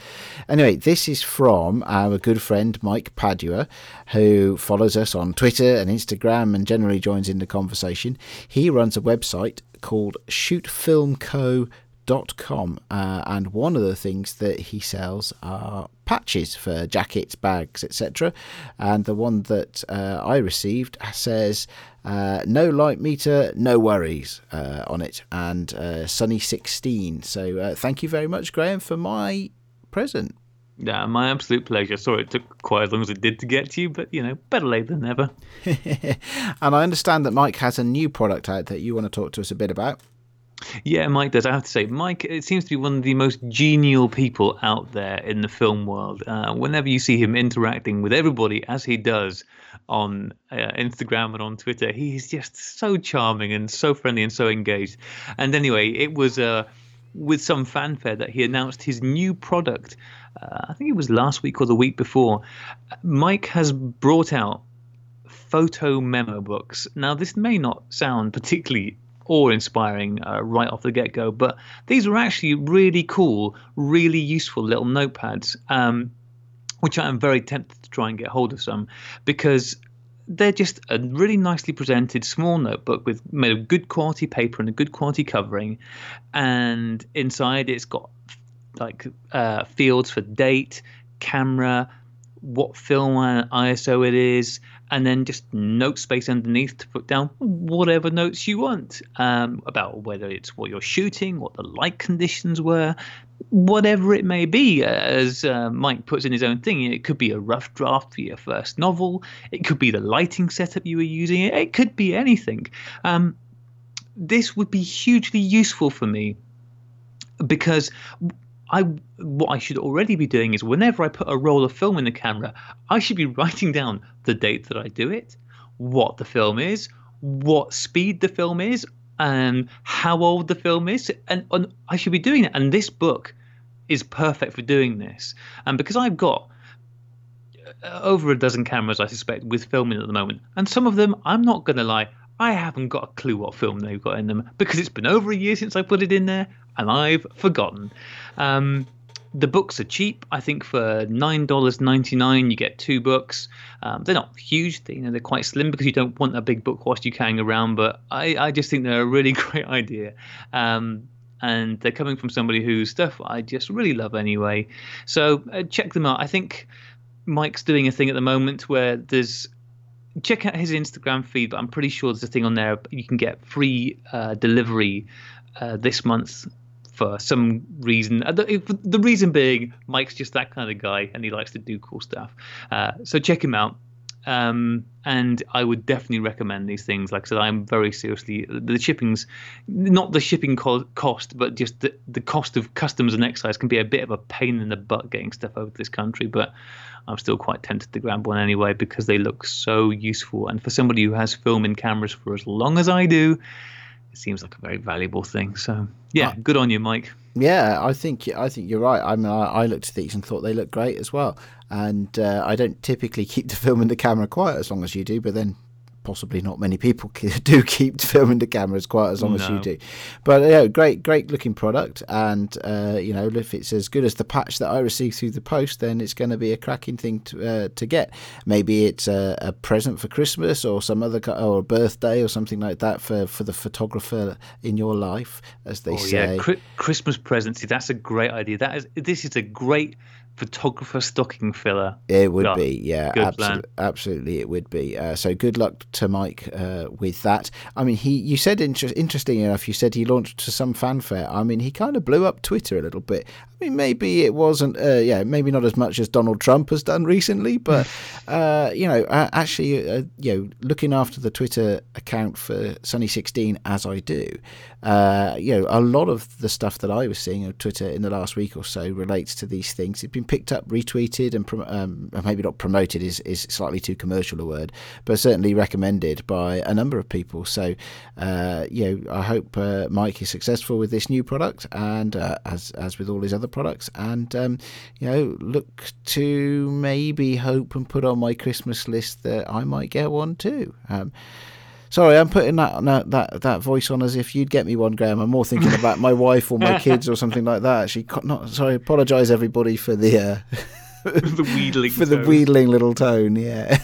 Anyway, this is from our good friend Mike Padua, who follows us on Twitter and Instagram and generally joins in the conversation. He runs a website called shootfilmco.com, and one of the things that he sells are patches for jackets, bags, etc. And the one that I received says no light meter, no worries on it, and Sunny 16. So thank you very much, Graham, for my present. Yeah, my absolute pleasure. Sorry it took quite as long as it did to get to you, but, better late than never. And I understand that Mike has a new product out that you want to talk to us a bit about. Yeah, Mike does. I have to say, Mike, it seems to be one of the most genial people out there in the film world. Whenever you see him interacting with everybody, as he does on Instagram and on Twitter, he is just so charming and so friendly and so engaged. And anyway, it was with some fanfare that he announced his new product. I think it was last week or the week before. Mike has brought out photo memo books. Now, this may not sound particularly awe-inspiring right off the get-go, but these were actually really cool, really useful little notepads, which I am very tempted to try and get hold of some, because they're just a really nicely presented small notebook made of good quality paper and a good quality covering. And inside it's got fields for date, camera, what film and ISO it is, and then just note space underneath to put down whatever notes you want, about whether it's what you're shooting, what the light conditions were, whatever it may be. As Mike puts in his own thing, it could be a rough draft for your first novel, it could be the lighting setup you were using, it could be anything. This would be hugely useful for me, because what I should already be doing is, whenever I put a roll of film in the camera, I should be writing down the date that I do it, what the film is, what speed the film is, and how old the film is, and I should be doing it. And this book is perfect for doing this. And because I've got over a dozen cameras, I suspect, with filming at the moment, and some of them, I'm not going to lie, I haven't got a clue what film they've got in them, because it's been over a year since I put it in there, and I've forgotten. The books are cheap. I think for $9.99 you get two books. They're not huge, they're quite slim, because you don't want a big book whilst you're carrying around, but I just think they're a really great idea. And they're coming from somebody whose stuff I just really love anyway. So check them out. I think Mike's doing a thing at the moment where there's, check out his Instagram feed, but I'm pretty sure there's a thing on there. You can get free delivery this month for some reason. The reason being, Mike's just that kind of guy, and he likes to do cool stuff. So check him out. And I would definitely recommend these things. Like I said, I'm very seriously, the shipping's, not the shipping cost, but just the cost of customs and excise can be a bit of a pain in the butt getting stuff over to this country. But I'm still quite tempted to grab one anyway, because they look so useful. And for somebody who has film in cameras for as long as I do, it seems like a very valuable thing. So yeah, good on you, Mike. Yeah, I think you're right. I mean, I looked at these and thought they looked great as well. And I don't typically keep the film and the camera quiet as long as you do, but then possibly not many people do keep filming the camera as quiet as long as you do. But yeah, great looking product. And you know, if it's as good as the patch that I received through the post, then it's going to be a cracking thing to get. Maybe it's a present for Christmas or some other, or a birthday or something like that for the photographer in your life, as they say. Yeah, Christmas presents. That's a great idea. This is a great photographer stocking filler. It would be, yeah, absolutely it would be. So good luck to Mike with that. I mean, you said, interestingly enough, you said he launched to some fanfare. I mean, he kind of blew up Twitter a little bit. I mean, maybe it wasn't, maybe not as much as Donald Trump has done recently, but, looking after the Twitter account for Sunny 16, as I do, a lot of the stuff that I was seeing on Twitter in the last week or so relates to these things. It's been picked up, retweeted, and maybe not promoted is slightly too commercial a word, but certainly recommended by a number of people. So, I hope Mike is successful with this new product, and as with all his other products, and look to maybe hope and put on my Christmas list that I might get one too. Sorry, I'm putting that voice on as if you'd get me one, Graham. I'm more thinking about my wife or my kids or something like that. Actually, apologise everybody for the. The wheedling little tone, yeah.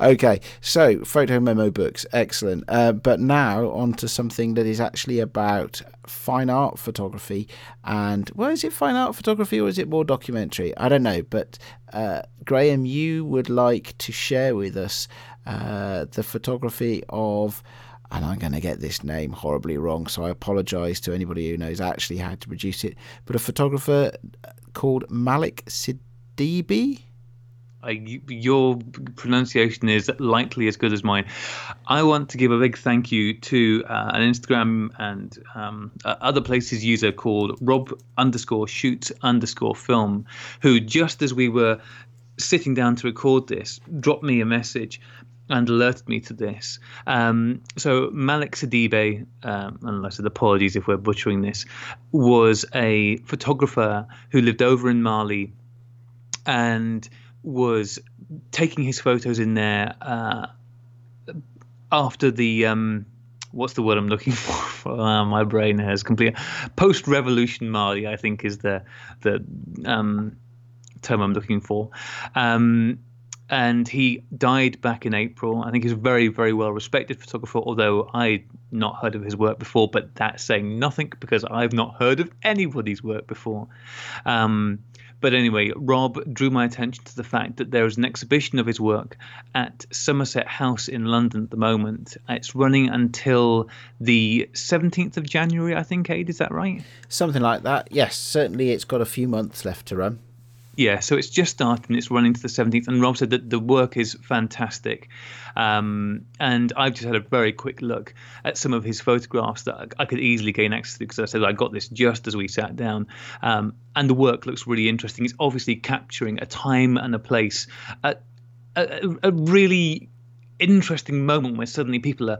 Okay, so photo memo books, excellent. But now on to something that is actually about fine art photography, and well, is it fine art photography or is it more documentary? I don't know, but Graham, you would like to share with us the photography of, and I'm going to get this name horribly wrong, so I apologise to anybody who knows actually how to produce it, but a photographer called Malick Sidibé. Your pronunciation is likely as good as mine. I want to give a big thank you to an Instagram and other places user called Rob_shoots_film, who just as we were sitting down to record this, dropped me a message and alerted me to this. So Malick Sidibé, and I said apologies if we're butchering this, was a photographer who lived over in Mali and was taking his photos in there after the what's the word I'm looking for? My brain has complete post-revolution Mali, I think, is the term I'm looking for. And he died back in April. I think he's a very, very well-respected photographer, although I'd not heard of his work before, but that's saying nothing because I've not heard of anybody's work before. But anyway, Rob drew my attention to the fact that there is an exhibition of his work at Somerset House in London at the moment. It's running until the 17th of January, I think, Aid, is that right? Something like that, yes. Certainly it's got a few months left to run. Yeah, so it's just started and it's running to the 17th. And Rob said that the work is fantastic. And I've just had a very quick look at some of his photographs that I could easily gain access to because I said I got this just as we sat down. And the work looks really interesting. It's obviously capturing a time and a place at a really interesting moment where suddenly people are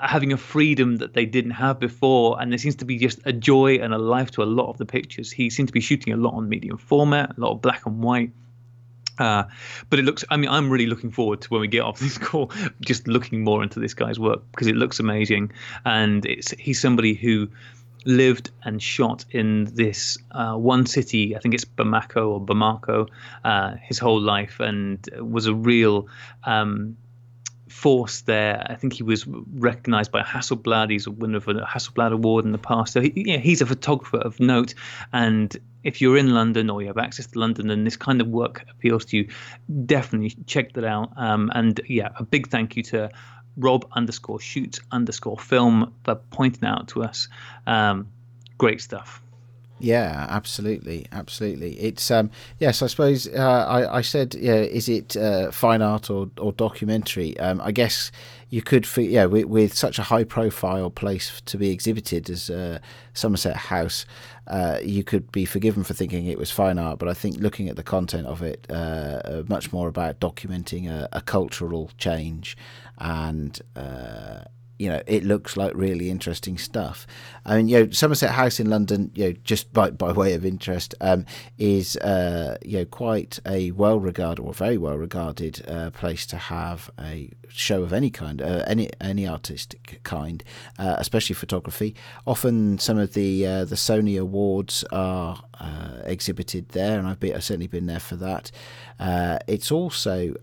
having a freedom that they didn't have before, and there seems to be just a joy and a life to a lot of the pictures. He seems to be shooting a lot on medium format, a lot of black and white, but it looks, I mean, I'm really looking forward to when we get off this call just looking more into this guy's work because it looks amazing. And he's somebody who lived and shot in this one city, I think it's Bamako, his whole life, and was a real force there. I think he was recognised by Hasselblad. He's a winner of a Hasselblad award in the past. So he's a photographer of note. And if you're in London or you have access to London and this kind of work appeals to you, definitely check that out. A big thank you to Rob_shoots_film for pointing out to us. Great stuff. Yeah, absolutely. It's I suppose I said, is it fine art or documentary? I guess you could, with such a high-profile place to be exhibited as Somerset House, you could be forgiven for thinking it was fine art. But I think looking at the content of it, much more about documenting a cultural change and you know, it looks like really interesting stuff. I mean, you know, Somerset House in London, you know, just by way of interest, is, you know, quite a well-regarded or very well-regarded place to have a show of any kind, any artistic kind, especially photography. Often some of the Sony awards are exhibited there, and I've certainly been there for that. It's also...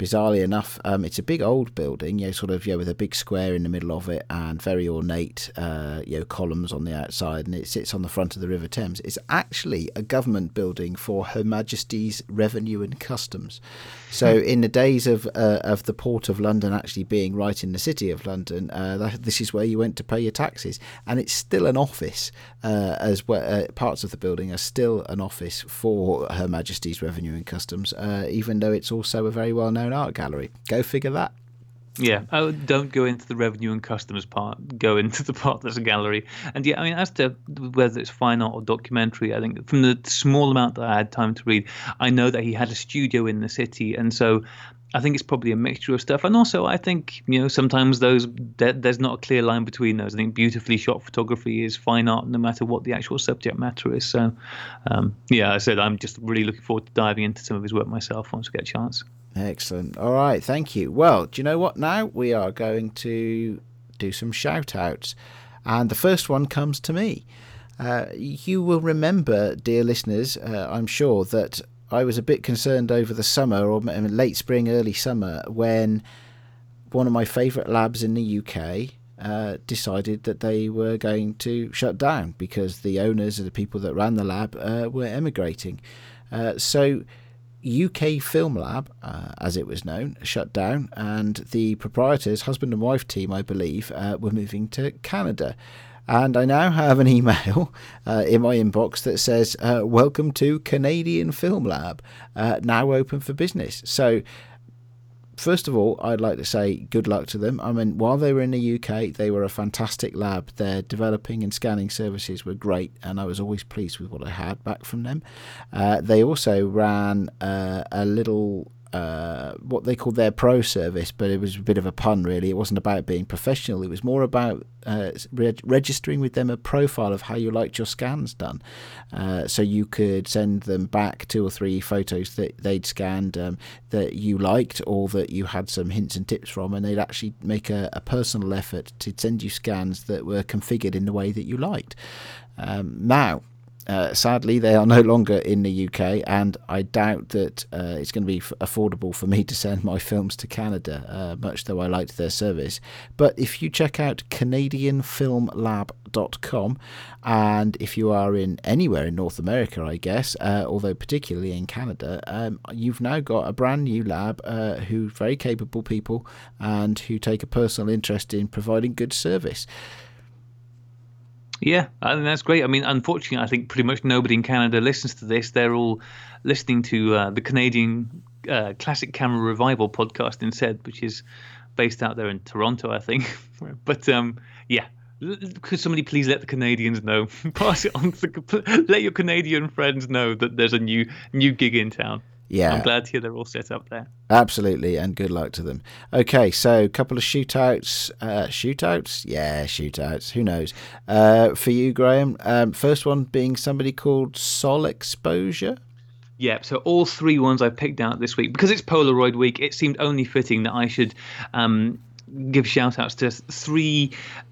bizarrely enough, it's a big old building, you know, sort of, you know, with a big square in the middle of it and very ornate, you know, columns on the outside, and it sits on the front of the River Thames. It's actually a government building for Her Majesty's Revenue and Customs. So in the days of the Port of London actually being right in the City of London, this is where you went to pay your taxes, and it's still an office, as well. Parts of the building are still an office for Her Majesty's Revenue and Customs, even though it's also a very well known art gallery. Go figure that. Yeah. Oh, don't go into the revenue and customs part. Go into the part that's a gallery. And yeah, I mean, as to whether it's fine art or documentary, I think from the small amount that I had time to read, I know that he had a studio in the city, and so I think it's probably a mixture of stuff. And also, I think, you know, sometimes there's not a clear line between those. I think beautifully shot photography is fine art, no matter what the actual subject matter is. So, yeah, I said I'm just really looking forward to diving into some of his work myself once we get a chance. Excellent. All right. Thank you. Well, do you know what? Now we are going to do some shout outs. And the first one comes to me. You will remember, dear listeners, I'm sure, that I was a bit concerned over the summer, or late spring, early summer, when one of my favourite labs in the UK decided that they were going to shut down because the owners and the people that ran the lab were emigrating. So UK Film Lab, as it was known, shut down, and the proprietors, husband and wife team, I believe, were moving to Canada. And I now have an email in my inbox that says, welcome to Canadian Film Lab, now open for business. So first of all, I'd like to say good luck to them. I mean, while they were in the UK, they were a fantastic lab. Their developing and scanning services were great, and I was always pleased with what I had back from them. They also ran a little... what they called their pro service, but it was a bit of a pun, really. It wasn't about being professional. It was more about registering with them a profile of how you liked your scans done. So you could send them back 2 or 3 photos that they'd scanned that you liked or that you had some hints and tips from, and they'd actually make a personal effort to send you scans that were configured in the way that you liked. Now, sadly, they are no longer in the UK, and I doubt that it's going to be affordable for me to send my films to Canada, much though I liked their service. But if you check out CanadianFilmLab.com, and if you are in anywhere in North America, I guess, although particularly in Canada, you've now got a brand new lab who are very capable people and who take a personal interest in providing good service. Yeah, I think that's great. I mean, unfortunately, I think pretty much nobody in Canada listens to this. They're all listening to the Canadian Classic Camera Revival podcast instead, which is based out there in Toronto, I think. But yeah, could somebody please let the Canadians know? Pass it on to let your Canadian friends know that there's a new gig in town. Yeah, I'm glad to hear they're all set up there. Absolutely, and good luck to them. Okay, so a couple of shootouts. Shootouts. Who knows? For you, Graham, first one being somebody called Sol Exposure. Yeah, so all 3 ones I picked out this week. Because it's Polaroid week, it seemed only fitting that I should... give shout outs to 3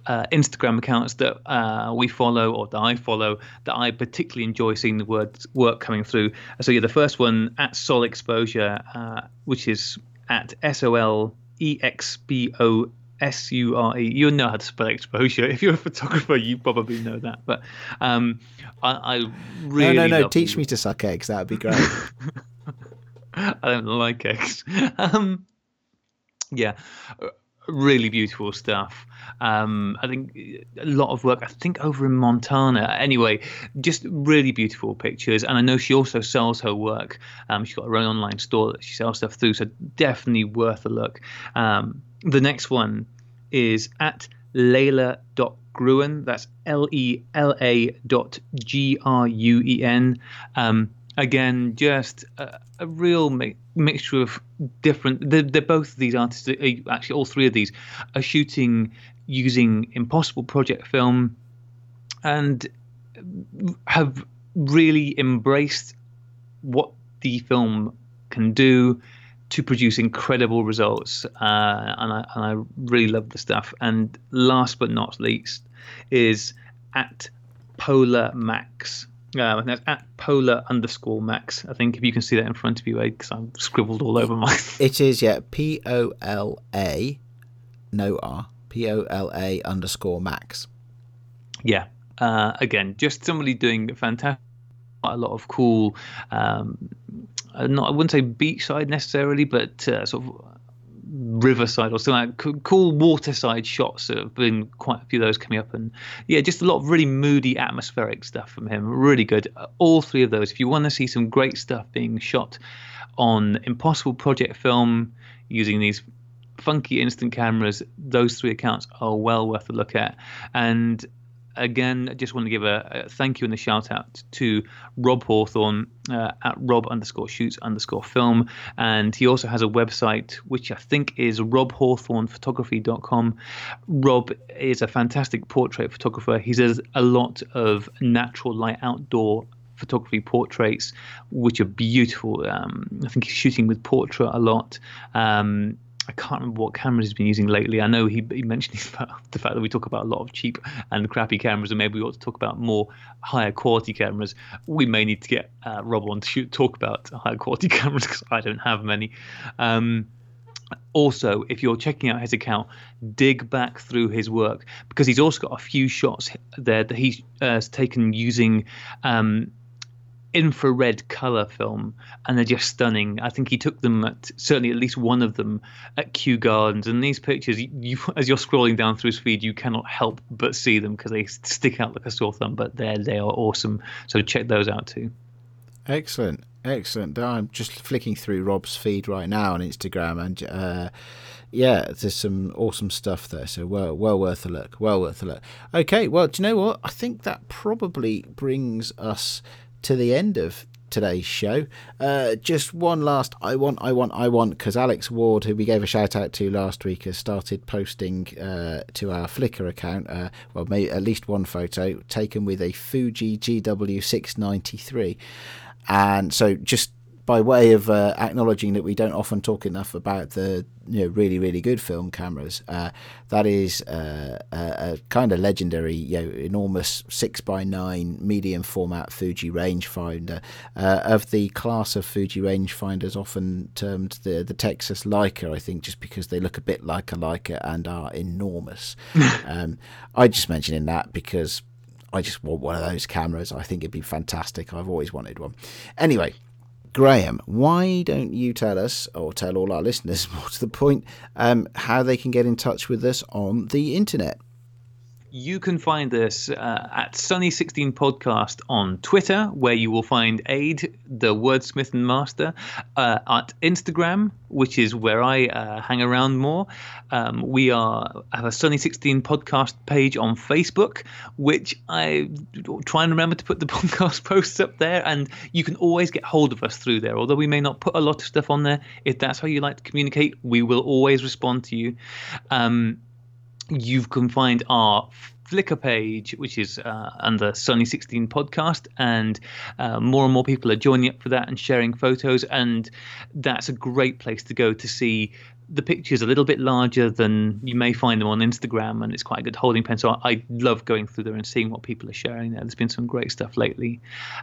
Instagram accounts that we follow, or that I follow, that I particularly enjoy seeing the work coming through. So yeah, the first one at Sol Exposure, which is at SOLEXPOSURE. You know how to spell exposure. If you're a photographer, you probably know that. But I really no. Teach me to suck eggs. That would be great. I don't like eggs. Yeah. Really beautiful stuff. I think a lot of work, I think over in Montana. Anyway, just really beautiful pictures. And I know she also sells her work. She's got her own online store that she sells stuff through. So definitely worth a look. The next one is at Leila.Gruen. That's LELA.GRUEN. Again, just a real mixture of different. They're both these artists. Actually, all three of these are shooting using Impossible Project film, and have really embraced what the film can do to produce incredible results. And I really love the stuff. And last but not least is at Polar Max. And that's at Polar_Max. I think if you can see that in front of you, Aid, because I've scribbled all over mine. It is, yeah, Pola, no R, Pola_Max. Yeah. Again, just somebody doing fantastic, quite a lot of cool, I wouldn't say beachside necessarily, but sort of riverside or something like cool waterside shots. There have been quite a few of those coming up, and yeah, just a lot of really moody atmospheric stuff from him. Really good. All three of those. If you want to see some great stuff being shot on Impossible Project film using these funky instant cameras, those three accounts are well worth a look at. And again, I just want to give a thank you and a shout out to Rob Hawthorne at rob_shoots_film. And he also has a website, which I think is robhawthornephotography.com. Rob is a fantastic portrait photographer. He does a lot of natural light outdoor photography portraits, which are beautiful. I think he's shooting with portrait a lot. I can't remember what cameras he's been using lately. I know he mentioned the fact that we talk about a lot of cheap and crappy cameras, and maybe we ought to talk about more higher quality cameras. We may need to get Rob on to talk about higher quality cameras, because I don't have many. Also, if you're checking out his account, dig back through his work, because he's also got a few shots there that he's taken using infrared color film, and they're just stunning. I think he took them certainly at least one of them at Kew Gardens, and these pictures, as you're scrolling down through his feed, you cannot help but see them, because they stick out like a sore thumb, but they are awesome. So check those out too. Excellent. I'm just flicking through Rob's feed right now on Instagram, and yeah, there's some awesome stuff there. So well worth a look. Okay, well, do you know what? I think that probably brings us to the end of today's show. Just one last I want, because Alex Ward, who we gave a shout out to last week, has started posting to our Flickr account well, maybe at least one photo taken with a Fuji GW693. And so, just by way of acknowledging that we don't often talk enough about the really, really good film cameras, that is a kind of legendary, enormous 6x9 medium format Fuji rangefinder, of the class of Fuji rangefinders often termed the Texas Leica, I think, just because they look a bit like a Leica and are enormous. I just mentioning that because I just want one of those cameras. I think it'd be fantastic. I've always wanted one. Anyway, Graham, why don't you tell us, or tell all our listeners, more to the point, how they can get in touch with us on the internet? You can find us at Sunny 16 Podcast on Twitter, where you will find Aid, the wordsmith and master, at Instagram, which is where I hang around more. We have a Sunny 16 Podcast page on Facebook, which I try and remember to put the podcast posts up there, and you can always get hold of us through there. Although we may not put a lot of stuff on there, if that's how you like to communicate, we will always respond to you. You can find our Flickr page, which is under Sunny 16 Podcast, and more people are joining up for that and sharing photos, and that's a great place to go to see the pictures a little bit larger than you may find them on Instagram, and it's quite a good holding pen. So I love going through there and seeing what people are sharing there. There's been some great stuff lately.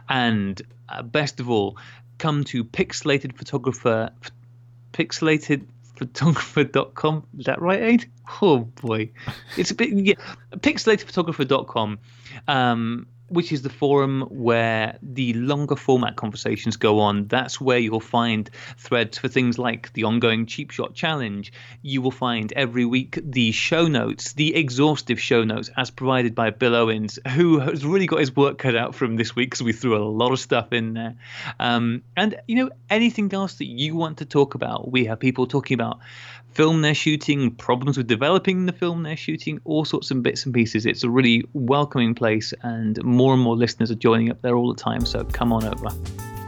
And best of all, come to pixelatedphotographer.com. Is that right, Aid? Oh boy, it's a bit, yeah, pixelatedphotographer.com, which is the forum where the longer format conversations go on. That's where you'll find threads for things like the ongoing Cheap Shot Challenge. You will find every week the show notes, the exhaustive show notes as provided by Bill Owens, who has really got his work cut out from this week, because we threw a lot of stuff in there. And, anything else that you want to talk about. We have people talking about film they're shooting, problems with developing the film they're shooting, all sorts of bits and pieces. It's a really welcoming place, and more listeners are joining up there all the time, so come on over.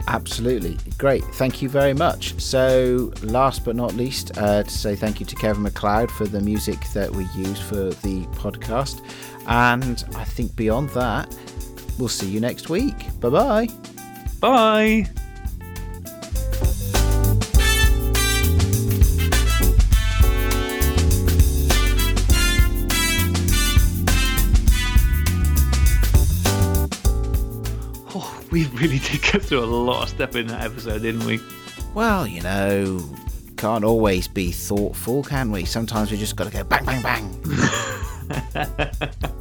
Absolutely. Great. Thank you very much. So last but not least, to say thank you to Kevin MacLeod for the music that we used for the podcast. And I think beyond that, we'll see you next week. Bye-bye. Bye. We really did get through a lot of stuff in that episode, didn't we? Well, you know, can't always be thoughtful, can we? Sometimes we just got to go bang, bang, bang.